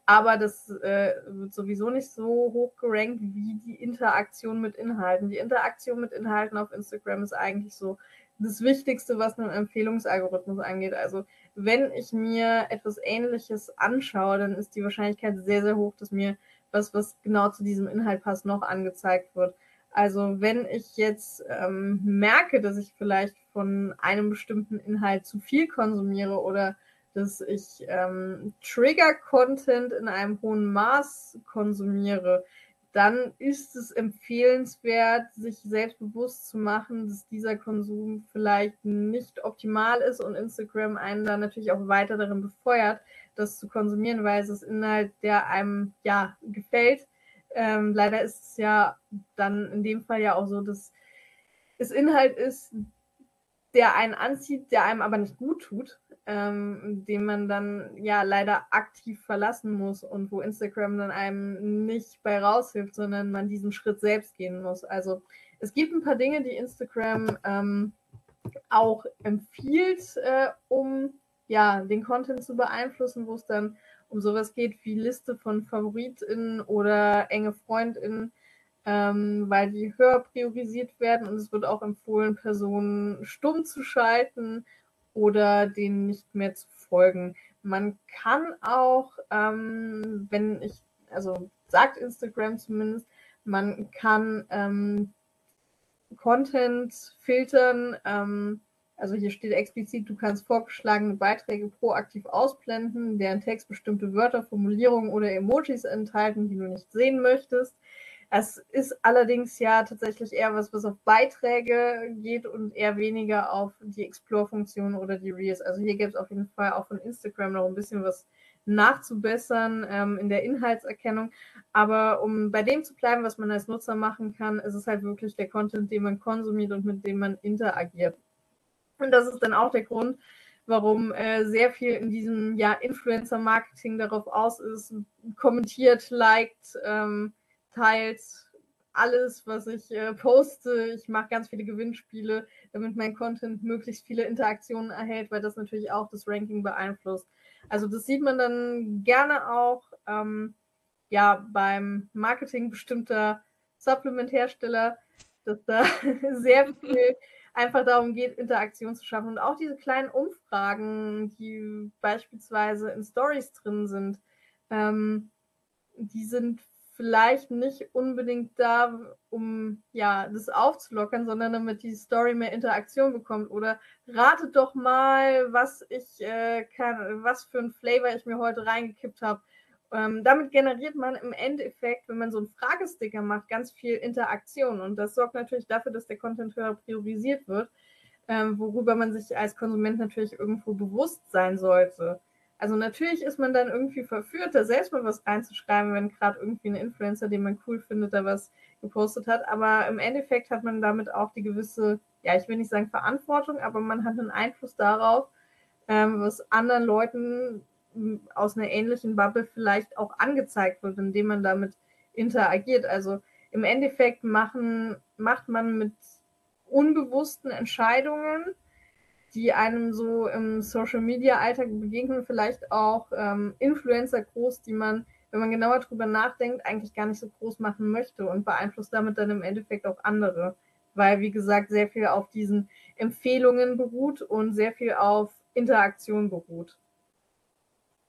aber das äh, wird sowieso nicht so hoch gerankt wie die Interaktion mit Inhalten. Die Interaktion mit Inhalten auf Instagram ist eigentlich so das Wichtigste, was einen Empfehlungsalgorithmus angeht. Also wenn ich mir etwas Ähnliches anschaue, dann ist die Wahrscheinlichkeit sehr, sehr hoch, dass mir was, was genau zu diesem Inhalt passt, noch angezeigt wird. Also wenn ich jetzt ähm, merke, dass ich vielleicht von einem bestimmten Inhalt zu viel konsumiere oder dass ich ähm, Trigger-Content in einem hohen Maß konsumiere, dann ist es empfehlenswert, sich selbstbewusst zu machen, dass dieser Konsum vielleicht nicht optimal ist und Instagram einen dann natürlich auch weiter darin befeuert, das zu konsumieren, weil es ist Inhalt, der einem ja gefällt. Ähm, leider ist es ja dann in dem Fall ja auch so, dass es Inhalt ist, der einen anzieht, der einem aber nicht gut tut, ähm, den man dann ja leider aktiv verlassen muss und wo Instagram dann einem nicht bei raushilft, sondern man diesen Schritt selbst gehen muss. Also es gibt ein paar Dinge, die Instagram ähm, auch empfiehlt, äh, um ja den Content zu beeinflussen, wo es dann um sowas geht wie Liste von FavoritInnen oder enge FreundInnen, Ähm, weil die höher priorisiert werden und es wird auch empfohlen, Personen stumm zu schalten oder denen nicht mehr zu folgen. Man kann auch, ähm, wenn ich, also sagt Instagram zumindest, man kann ähm, Content filtern, ähm, also hier steht explizit, du kannst vorgeschlagene Beiträge proaktiv ausblenden, deren Text bestimmte Wörter, Formulierungen oder Emojis enthalten, die du nicht sehen möchtest. Es ist allerdings ja tatsächlich eher was, was auf Beiträge geht und eher weniger auf die Explore-Funktion oder die Reels. Also hier gäbe es auf jeden Fall auch von Instagram noch ein bisschen was nachzubessern ähm, in der Inhaltserkennung. Aber um bei dem zu bleiben, was man als Nutzer machen kann, ist es halt wirklich der Content, den man konsumiert und mit dem man interagiert. Und das ist dann auch der Grund, warum äh, sehr viel in diesem ja, Influencer-Marketing darauf aus ist, kommentiert, liked, ähm, teilt alles, was ich äh, poste. Ich mache ganz viele Gewinnspiele, damit mein Content möglichst viele Interaktionen erhält, weil das natürlich auch das Ranking beeinflusst. Also das sieht man dann gerne auch ähm, ja, beim Marketing bestimmter Supplementhersteller, dass da sehr viel einfach darum geht, Interaktion zu schaffen. Und auch diese kleinen Umfragen, die beispielsweise in Stories drin sind, ähm, die sind vielleicht nicht unbedingt da, um ja das aufzulockern, sondern damit die Story mehr Interaktion bekommt. Oder ratet doch mal, was ich äh, kann, was für ein Flavor ich mir heute reingekippt habe. Ähm, damit generiert man im Endeffekt, wenn man so einen Fragesticker macht, ganz viel Interaktion. Und das sorgt natürlich dafür, dass der Content höher priorisiert wird, ähm, worüber man sich als Konsument natürlich irgendwo bewusst sein sollte. Also natürlich ist man dann irgendwie verführt, da selbst mal was reinzuschreiben, wenn gerade irgendwie ein Influencer, den man cool findet, da was gepostet hat. Aber im Endeffekt hat man damit auch die gewisse, ja, ich will nicht sagen Verantwortung, aber man hat einen Einfluss darauf, ähm, was anderen Leuten aus einer ähnlichen Bubble vielleicht auch angezeigt wird, indem man damit interagiert. Also im Endeffekt machen, macht man mit unbewussten Entscheidungen, die einem so im Social-Media-Alltag begegnen, vielleicht auch ähm, Influencer groß, die man, wenn man genauer drüber nachdenkt, eigentlich gar nicht so groß machen möchte und beeinflusst damit dann im Endeffekt auch andere. Weil, wie gesagt, sehr viel auf diesen Empfehlungen beruht und sehr viel auf Interaktion beruht.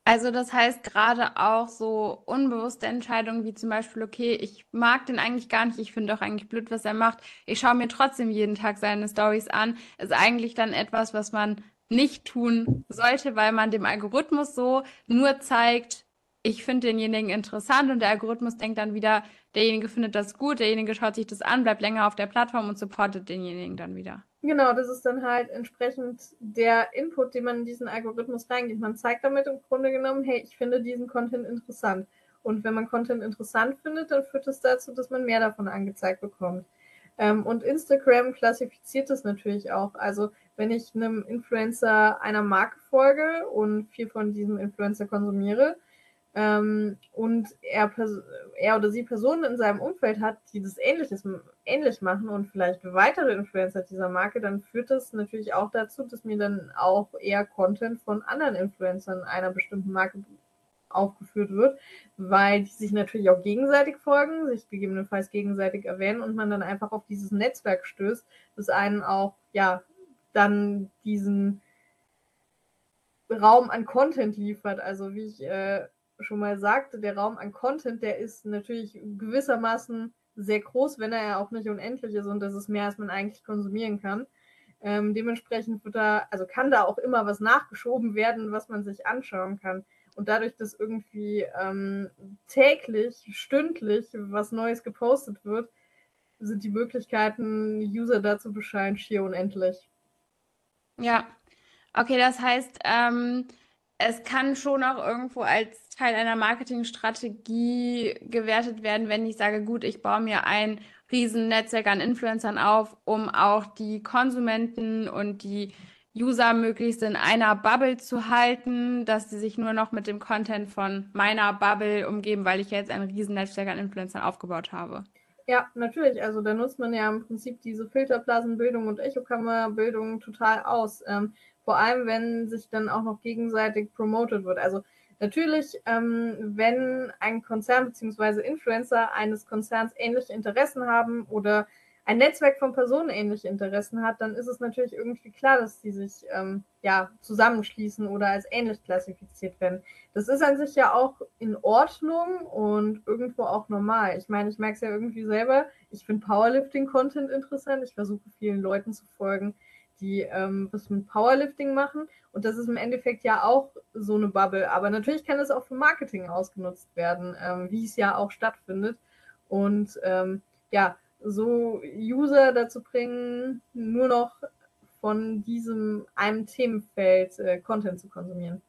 Also das heißt gerade auch so unbewusste Entscheidungen wie zum Beispiel, okay, ich mag den eigentlich gar nicht, ich finde doch eigentlich blöd, was er macht, ich schaue mir trotzdem jeden Tag seine Storys an, ist eigentlich dann etwas, was man nicht tun sollte, weil man dem Algorithmus so nur zeigt, ich finde denjenigen interessant und der Algorithmus denkt dann wieder, derjenige findet das gut, derjenige schaut sich das an, bleibt länger auf der Plattform und supportet denjenigen dann wieder. Genau, das ist dann halt entsprechend der Input, den man in diesen Algorithmus reingibt. Man zeigt damit im Grunde genommen, hey, ich finde diesen Content interessant. Und wenn man Content interessant findet, dann führt es dazu, dass man mehr davon angezeigt bekommt. Ähm, und Instagram klassifiziert das natürlich auch. Also wenn ich einem Influencer einer Marke folge und viel von diesem Influencer konsumiere, ähm, und er, er oder sie Personen in seinem Umfeld hat, die das Ähnliches, ähnlich machen und vielleicht weitere Influencer dieser Marke, dann führt das natürlich auch dazu, dass mir dann auch eher Content von anderen Influencern einer bestimmten Marke aufgeführt wird, weil die sich natürlich auch gegenseitig folgen, sich gegebenenfalls gegenseitig erwähnen und man dann einfach auf dieses Netzwerk stößt, das einen auch, ja, dann diesen Raum an Content liefert. Also wie ich äh, schon mal sagte, der Raum an Content, der ist natürlich gewissermaßen sehr groß, wenn er ja auch nicht unendlich ist und das ist mehr, als man eigentlich konsumieren kann. Ähm, dementsprechend wird da, also kann da auch immer was nachgeschoben werden, was man sich anschauen kann. Und dadurch, dass irgendwie ähm, täglich, stündlich was Neues gepostet wird, sind die Möglichkeiten, User dazu bescheiden, schier unendlich. Ja, okay, das heißt, ähm, es kann schon auch irgendwo als Teil einer Marketingstrategie gewertet werden, wenn ich sage, gut, ich baue mir ein riesen Netzwerk an Influencern auf, um auch die Konsumenten und die User möglichst in einer Bubble zu halten, dass sie sich nur noch mit dem Content von meiner Bubble umgeben, weil ich jetzt ein riesen Netzwerk an Influencern aufgebaut habe. Ja, natürlich. Also da nutzt man ja im Prinzip diese Filterblasenbildung und Echokammerbildung total aus. Ähm, vor allem, wenn sich dann auch noch gegenseitig promoted wird. Also natürlich, ähm, wenn ein Konzern bzw. Influencer eines Konzerns ähnliche Interessen haben oder ein Netzwerk von Personen ähnliche Interessen hat, dann ist es natürlich irgendwie klar, dass die sich ähm, ja, zusammenschließen oder als ähnlich klassifiziert werden. Das ist an sich ja auch in Ordnung und irgendwo auch normal. Ich meine, ich merke es ja irgendwie selber, ich finde Powerlifting-Content interessant, ich versuche vielen Leuten zu folgen, die ähm, was mit Powerlifting machen und das ist im Endeffekt ja auch so eine Bubble. Aber natürlich kann das auch für Marketing ausgenutzt werden, ähm, wie es ja auch stattfindet und ähm, ja, so User dazu bringen, nur noch von diesem einem Themenfeld äh, Content zu konsumieren.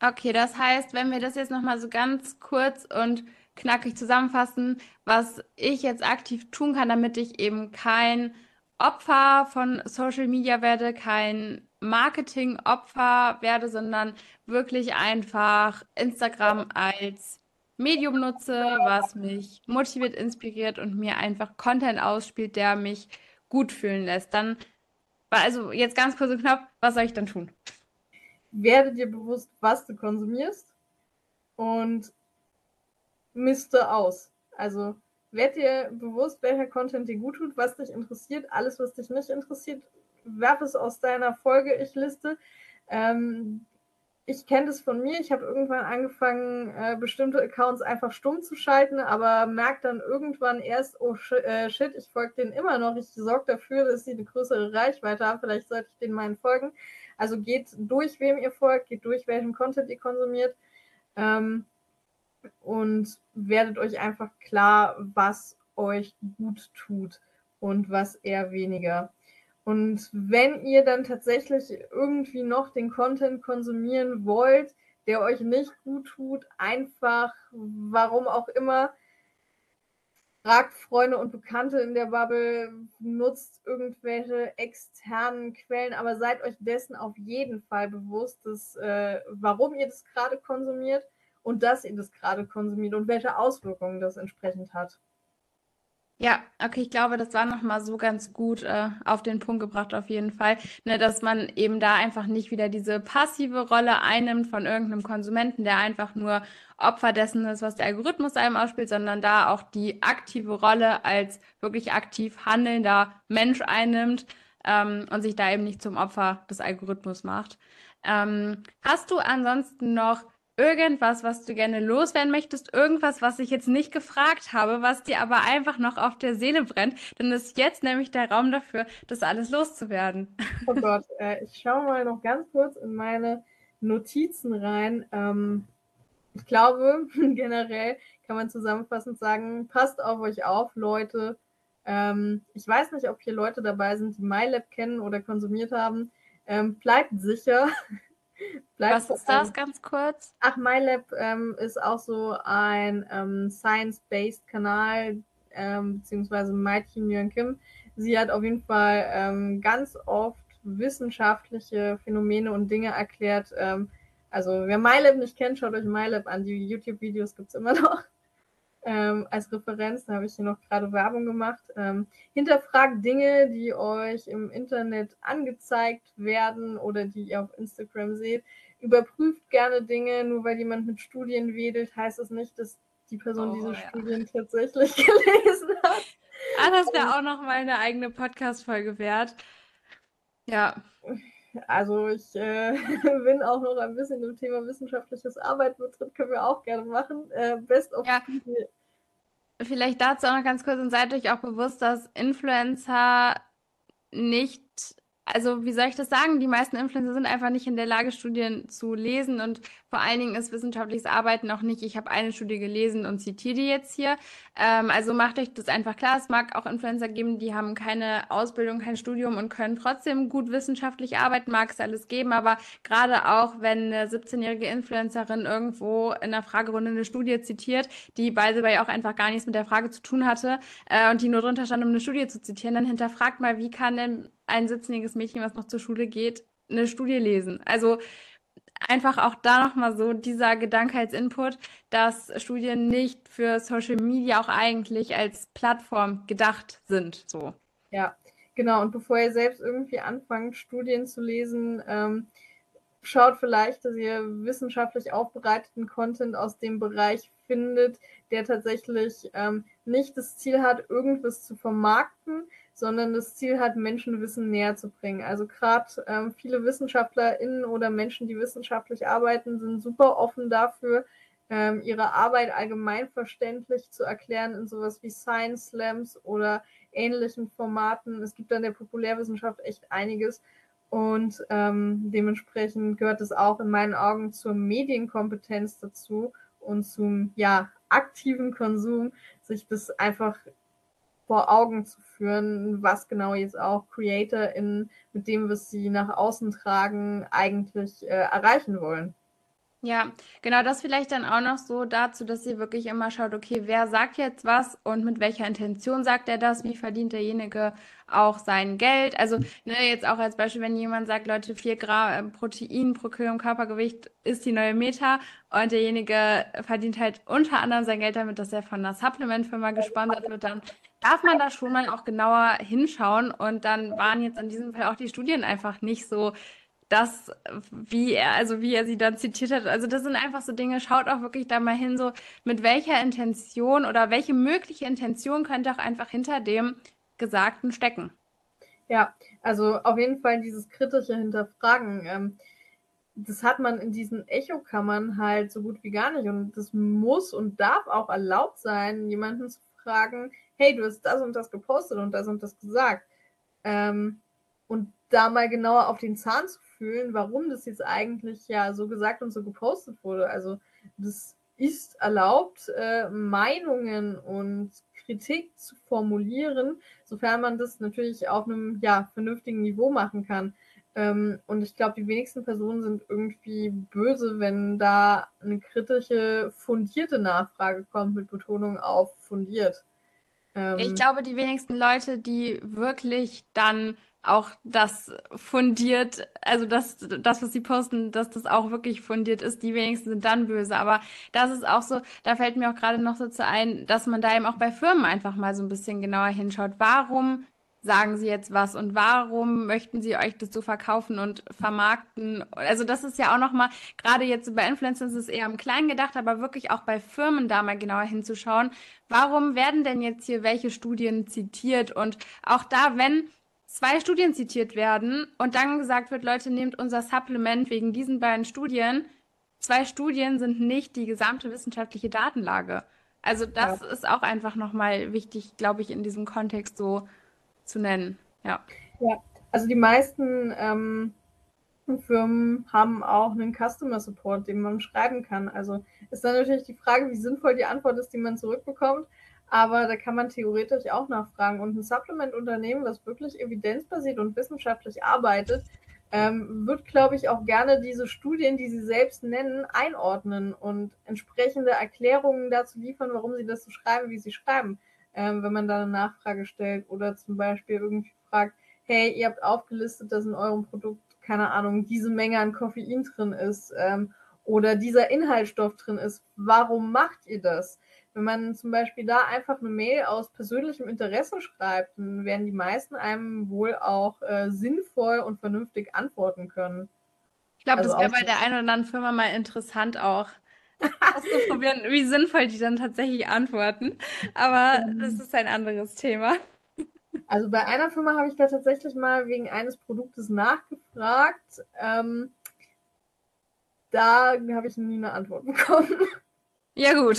Okay, das heißt, wenn wir das jetzt nochmal so ganz kurz und knackig zusammenfassen, was ich jetzt aktiv tun kann, damit ich eben kein Opfer von Social Media werde, kein Marketing-Opfer werde, sondern wirklich einfach Instagram als Medium nutze, was mich motiviert, inspiriert und mir einfach Content ausspielt, der mich gut fühlen lässt. Dann, also jetzt ganz kurz und knapp, was soll ich dann tun? Werde dir bewusst, was du konsumierst und miste aus. Also werd dir bewusst, welcher Content dir gut tut, was dich interessiert, alles, was dich nicht interessiert, werf es aus deiner Folge-Ich-Liste. Ähm, Ich kenne das von mir, ich habe irgendwann angefangen, äh, bestimmte Accounts einfach stumm zu schalten, aber merke dann irgendwann erst, oh sh- äh, shit, ich folge denen immer noch, ich sorge dafür, dass sie eine größere Reichweite haben, vielleicht sollte ich denen meinen folgen. Also geht durch, wem ihr folgt, geht durch, welchen Content ihr konsumiert ähm, und werdet euch einfach klar, was euch gut tut und was eher weniger. Und wenn ihr dann tatsächlich irgendwie noch den Content konsumieren wollt, der euch nicht gut tut, einfach, warum auch immer, fragt Freunde und Bekannte in der Bubble, nutzt irgendwelche externen Quellen, aber seid euch dessen auf jeden Fall bewusst, dass, äh, warum ihr das gerade konsumiert und dass ihr das gerade konsumiert und welche Auswirkungen das entsprechend hat. Ja, okay, ich glaube, das war nochmal so ganz gut äh, auf den Punkt gebracht auf jeden Fall, ne, dass man eben da einfach nicht wieder diese passive Rolle einnimmt von irgendeinem Konsumenten, der einfach nur Opfer dessen ist, was der Algorithmus einem ausspielt, sondern da auch die aktive Rolle als wirklich aktiv handelnder Mensch einnimmt ähm, und sich da eben nicht zum Opfer des Algorithmus macht. Ähm, hast du ansonsten noch irgendwas, was du gerne loswerden möchtest, irgendwas, was ich jetzt nicht gefragt habe, was dir aber einfach noch auf der Seele brennt, dann ist jetzt nämlich der Raum dafür, das alles loszuwerden. Oh Gott, äh, ich schaue mal noch ganz kurz in meine Notizen rein. Ähm, ich glaube, generell kann man zusammenfassend sagen, passt auf euch auf, Leute. Ähm, ich weiß nicht, ob hier Leute dabei sind, die MyLab kennen oder konsumiert haben. Ähm, bleibt sicher. Bleib Was ist das ganz kurz? Ach, MyLab ähm, ist auch so ein ähm, Science-Based-Kanal, ähm, beziehungsweise Mai Thi Nguyen-Kim. Sie hat auf jeden Fall ähm, ganz oft wissenschaftliche Phänomene und Dinge erklärt. Ähm, also wer MyLab nicht kennt, schaut euch MyLab an. Die YouTube-Videos gibt es immer noch. Ähm, als Referenz, da habe ich hier noch gerade Werbung gemacht. Ähm, hinterfragt Dinge, die euch im Internet angezeigt werden oder die ihr auf Instagram seht. Überprüft gerne Dinge, nur weil jemand mit Studien wedelt, heißt es nicht, dass die Person oh, diese ja. Studien tatsächlich gelesen hat. Ah, das wäre auch nochmal eine eigene Podcast-Folge wert. Ja. Also ich äh, bin auch noch ein bisschen im Thema wissenschaftliches Arbeiten mit drin, können wir auch gerne machen. Äh, best of ja. Vielleicht dazu auch noch ganz kurz, und seid euch auch bewusst, dass Influencer nicht, also wie soll ich das sagen, die meisten Influencer sind einfach nicht in der Lage, Studien zu lesen, und vor allen Dingen ist wissenschaftliches Arbeiten auch nicht, ich habe eine Studie gelesen und zitiere die jetzt hier. Ähm, also macht euch das einfach klar, es mag auch Influencer geben, die haben keine Ausbildung, kein Studium und können trotzdem gut wissenschaftlich arbeiten, mag es alles geben, aber gerade auch, wenn eine siebzehnjährige Influencerin irgendwo in einer Fragerunde eine Studie zitiert, die by the way auch einfach gar nichts mit der Frage zu tun hatte äh, und die nur drunter stand, um eine Studie zu zitieren, dann hinterfragt mal, wie kann denn ein siebzehnjähriges Mädchen, was noch zur Schule geht, eine Studie lesen. Also einfach auch da nochmal so dieser Gedanke als Input, dass Studien nicht für Social Media auch eigentlich als Plattform gedacht sind. So. Ja, genau. Und bevor ihr selbst irgendwie anfangt, Studien zu lesen, ähm, schaut vielleicht, dass ihr wissenschaftlich aufbereiteten Content aus dem Bereich findet, der tatsächlich ähm, nicht das Ziel hat, irgendwas zu vermarkten, sondern das Ziel hat, Menschenwissen näher zu bringen. Also gerade ähm, viele WissenschaftlerInnen oder Menschen, die wissenschaftlich arbeiten, sind super offen dafür, ähm, ihre Arbeit allgemein verständlich zu erklären in sowas wie Science Slams oder ähnlichen Formaten. Es gibt an der Populärwissenschaft echt einiges, und ähm, dementsprechend gehört es auch in meinen Augen zur Medienkompetenz dazu und zum ja, aktiven Konsum, sich das einfach vor Augen zu führen, was genau jetzt auch CreatorInnen mit dem, was sie nach außen tragen, eigentlich äh, erreichen wollen. Ja, genau, das vielleicht dann auch noch so dazu, dass ihr wirklich immer schaut, okay, wer sagt jetzt was und mit welcher Intention sagt er das, wie verdient derjenige auch sein Geld. Also ne, jetzt auch als Beispiel, wenn jemand sagt, Leute, vier Gramm Protein pro Kilogramm Körpergewicht ist die neue Meta, und derjenige verdient halt unter anderem sein Geld damit, dass er von einer Supplement-Firma gesponsert wird, dann darf man da schon mal auch genauer hinschauen, und dann waren jetzt in diesem Fall auch die Studien einfach nicht so das, wie er, also wie er sie dann zitiert hat. Also das sind einfach so Dinge, schaut auch wirklich da mal hin, so mit welcher Intention oder welche mögliche Intention könnte auch einfach hinter dem Gesagten stecken. Ja, also auf jeden Fall dieses kritische Hinterfragen, ähm, das hat man in diesen Echokammern halt so gut wie gar nicht, und das muss und darf auch erlaubt sein, jemanden zu fragen, hey, du hast das und das gepostet und das und das gesagt. Ähm, und da mal genauer auf den Zahn zu fühlen, warum das jetzt eigentlich ja so gesagt und so gepostet wurde. Also das ist erlaubt, äh, Meinungen und Kritik zu formulieren, sofern man das natürlich auf einem ja, vernünftigen Niveau machen kann. Ähm, und ich glaube, die wenigsten Personen sind irgendwie böse, wenn da eine kritische, fundierte Nachfrage kommt, mit Betonung auf fundiert. Ähm, ich glaube, die wenigsten Leute, die wirklich dann auch das fundiert, also das, das, was sie posten, dass das auch wirklich fundiert ist, die wenigsten sind dann böse. Aber das ist auch so, da fällt mir auch gerade noch so zu ein, dass man da eben auch bei Firmen einfach mal so ein bisschen genauer hinschaut. Warum sagen sie jetzt was und warum möchten sie euch das so verkaufen und vermarkten? Also das ist ja auch nochmal, gerade jetzt bei Influencern ist es eher im Kleinen gedacht, aber wirklich auch bei Firmen da mal genauer hinzuschauen. Warum werden denn jetzt hier welche Studien zitiert? Und auch da, wenn zwei Studien zitiert werden und dann gesagt wird, Leute, nehmt unser Supplement wegen diesen beiden Studien. Zwei Studien sind nicht die gesamte wissenschaftliche Datenlage. Also das ja. ist auch einfach nochmal wichtig, glaube ich, in diesem Kontext so zu nennen. Ja, ja. Also die meisten ähm, Firmen haben auch einen Customer Support, den man schreiben kann. Also ist dann natürlich die Frage, wie sinnvoll die Antwort ist, die man zurückbekommt. Aber da kann man theoretisch auch nachfragen. Und ein Supplement-Unternehmen, was wirklich evidenzbasiert und wissenschaftlich arbeitet, ähm, wird, glaube ich, auch gerne diese Studien, die sie selbst nennen, einordnen und entsprechende Erklärungen dazu liefern, warum sie das so schreiben, wie sie schreiben, ähm, wenn man da eine Nachfrage stellt oder zum Beispiel irgendwie fragt, hey, ihr habt aufgelistet, dass in eurem Produkt, keine Ahnung, diese Menge an Koffein drin ist, ähm, oder dieser Inhaltsstoff drin ist, warum macht ihr das? Wenn man zum Beispiel da einfach eine Mail aus persönlichem Interesse schreibt, dann werden die meisten einem wohl auch äh, sinnvoll und vernünftig antworten können. Ich glaube, also das wäre bei der einen oder anderen Firma mal interessant auch auszuprobieren, wie sinnvoll die dann tatsächlich antworten. Aber mhm. das ist ein anderes Thema. Also bei einer Firma habe ich da tatsächlich mal wegen eines Produktes nachgefragt. Ähm, da habe ich nie eine Antwort bekommen. Ja, gut.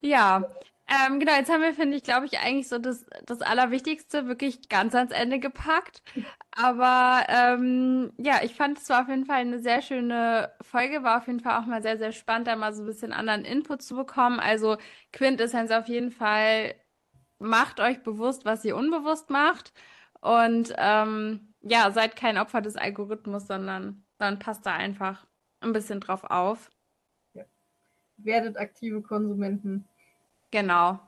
Ja, ähm, genau, jetzt haben wir, finde ich, glaube ich, eigentlich so das, das Allerwichtigste wirklich ganz ans Ende gepackt. Aber ähm, ja, ich fand, es war auf jeden Fall eine sehr schöne Folge, war auf jeden Fall auch mal sehr, sehr spannend, da mal so ein bisschen anderen Input zu bekommen. Also Quintessenz auf jeden Fall, macht euch bewusst, was ihr unbewusst macht. Und ähm, ja, seid kein Opfer des Algorithmus, sondern, sondern passt da einfach ein bisschen drauf auf. Ja. Werdet aktive Konsumenten. Genau.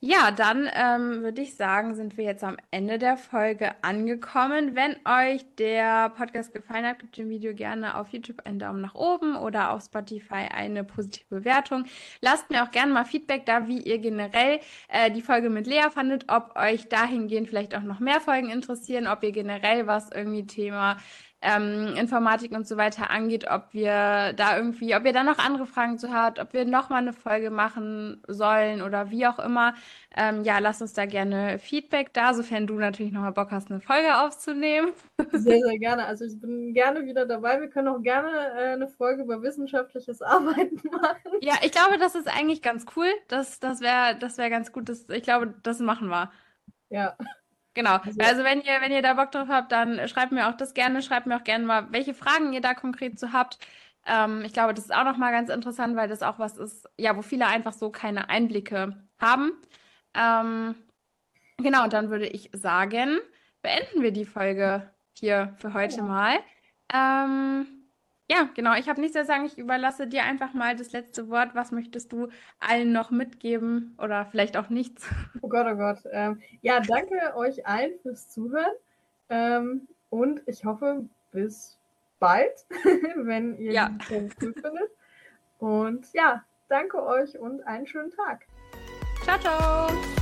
Ja, dann ähm, würde ich sagen, sind wir jetzt am Ende der Folge angekommen. Wenn euch der Podcast gefallen hat, gebt dem Video gerne auf YouTube einen Daumen nach oben oder auf Spotify eine positive Bewertung. Lasst mir auch gerne mal Feedback da, wie ihr generell äh, die Folge mit Lea fandet, ob euch dahingehend vielleicht auch noch mehr Folgen interessieren, ob ihr generell was irgendwie Thema Ähm, Informatik und so weiter angeht, ob wir da irgendwie, ob ihr da noch andere Fragen zu habt, ob wir nochmal eine Folge machen sollen oder wie auch immer. Ähm, ja, lasst uns da gerne Feedback da, sofern du natürlich nochmal Bock hast, eine Folge aufzunehmen. Sehr, sehr gerne. Also ich bin gerne wieder dabei. Wir können auch gerne äh, eine Folge über wissenschaftliches Arbeiten machen. Ja, ich glaube, das ist eigentlich ganz cool. Das, das wäre das wär ganz gut. Das, ich glaube, das machen wir. Ja. Genau, also wenn ihr, wenn ihr da Bock drauf habt, dann schreibt mir auch das gerne, schreibt mir auch gerne mal, welche Fragen ihr da konkret zu habt. Ähm, ich glaube, das ist auch nochmal ganz interessant, weil das auch was ist, ja, wo viele einfach so keine Einblicke haben. Ähm, genau, und dann würde ich sagen, beenden wir die Folge hier für heute ja. mal. Ähm, ja, genau, ich habe nichts zu sagen, ich überlasse dir einfach mal das letzte Wort. Was möchtest du allen noch mitgeben oder vielleicht auch nichts? Oh Gott, oh Gott. Ähm, ja, danke euch allen fürs Zuhören ähm, und ich hoffe, bis bald, wenn ihr ja. die Folge gut findet. Und ja, danke euch und einen schönen Tag. Ciao, ciao.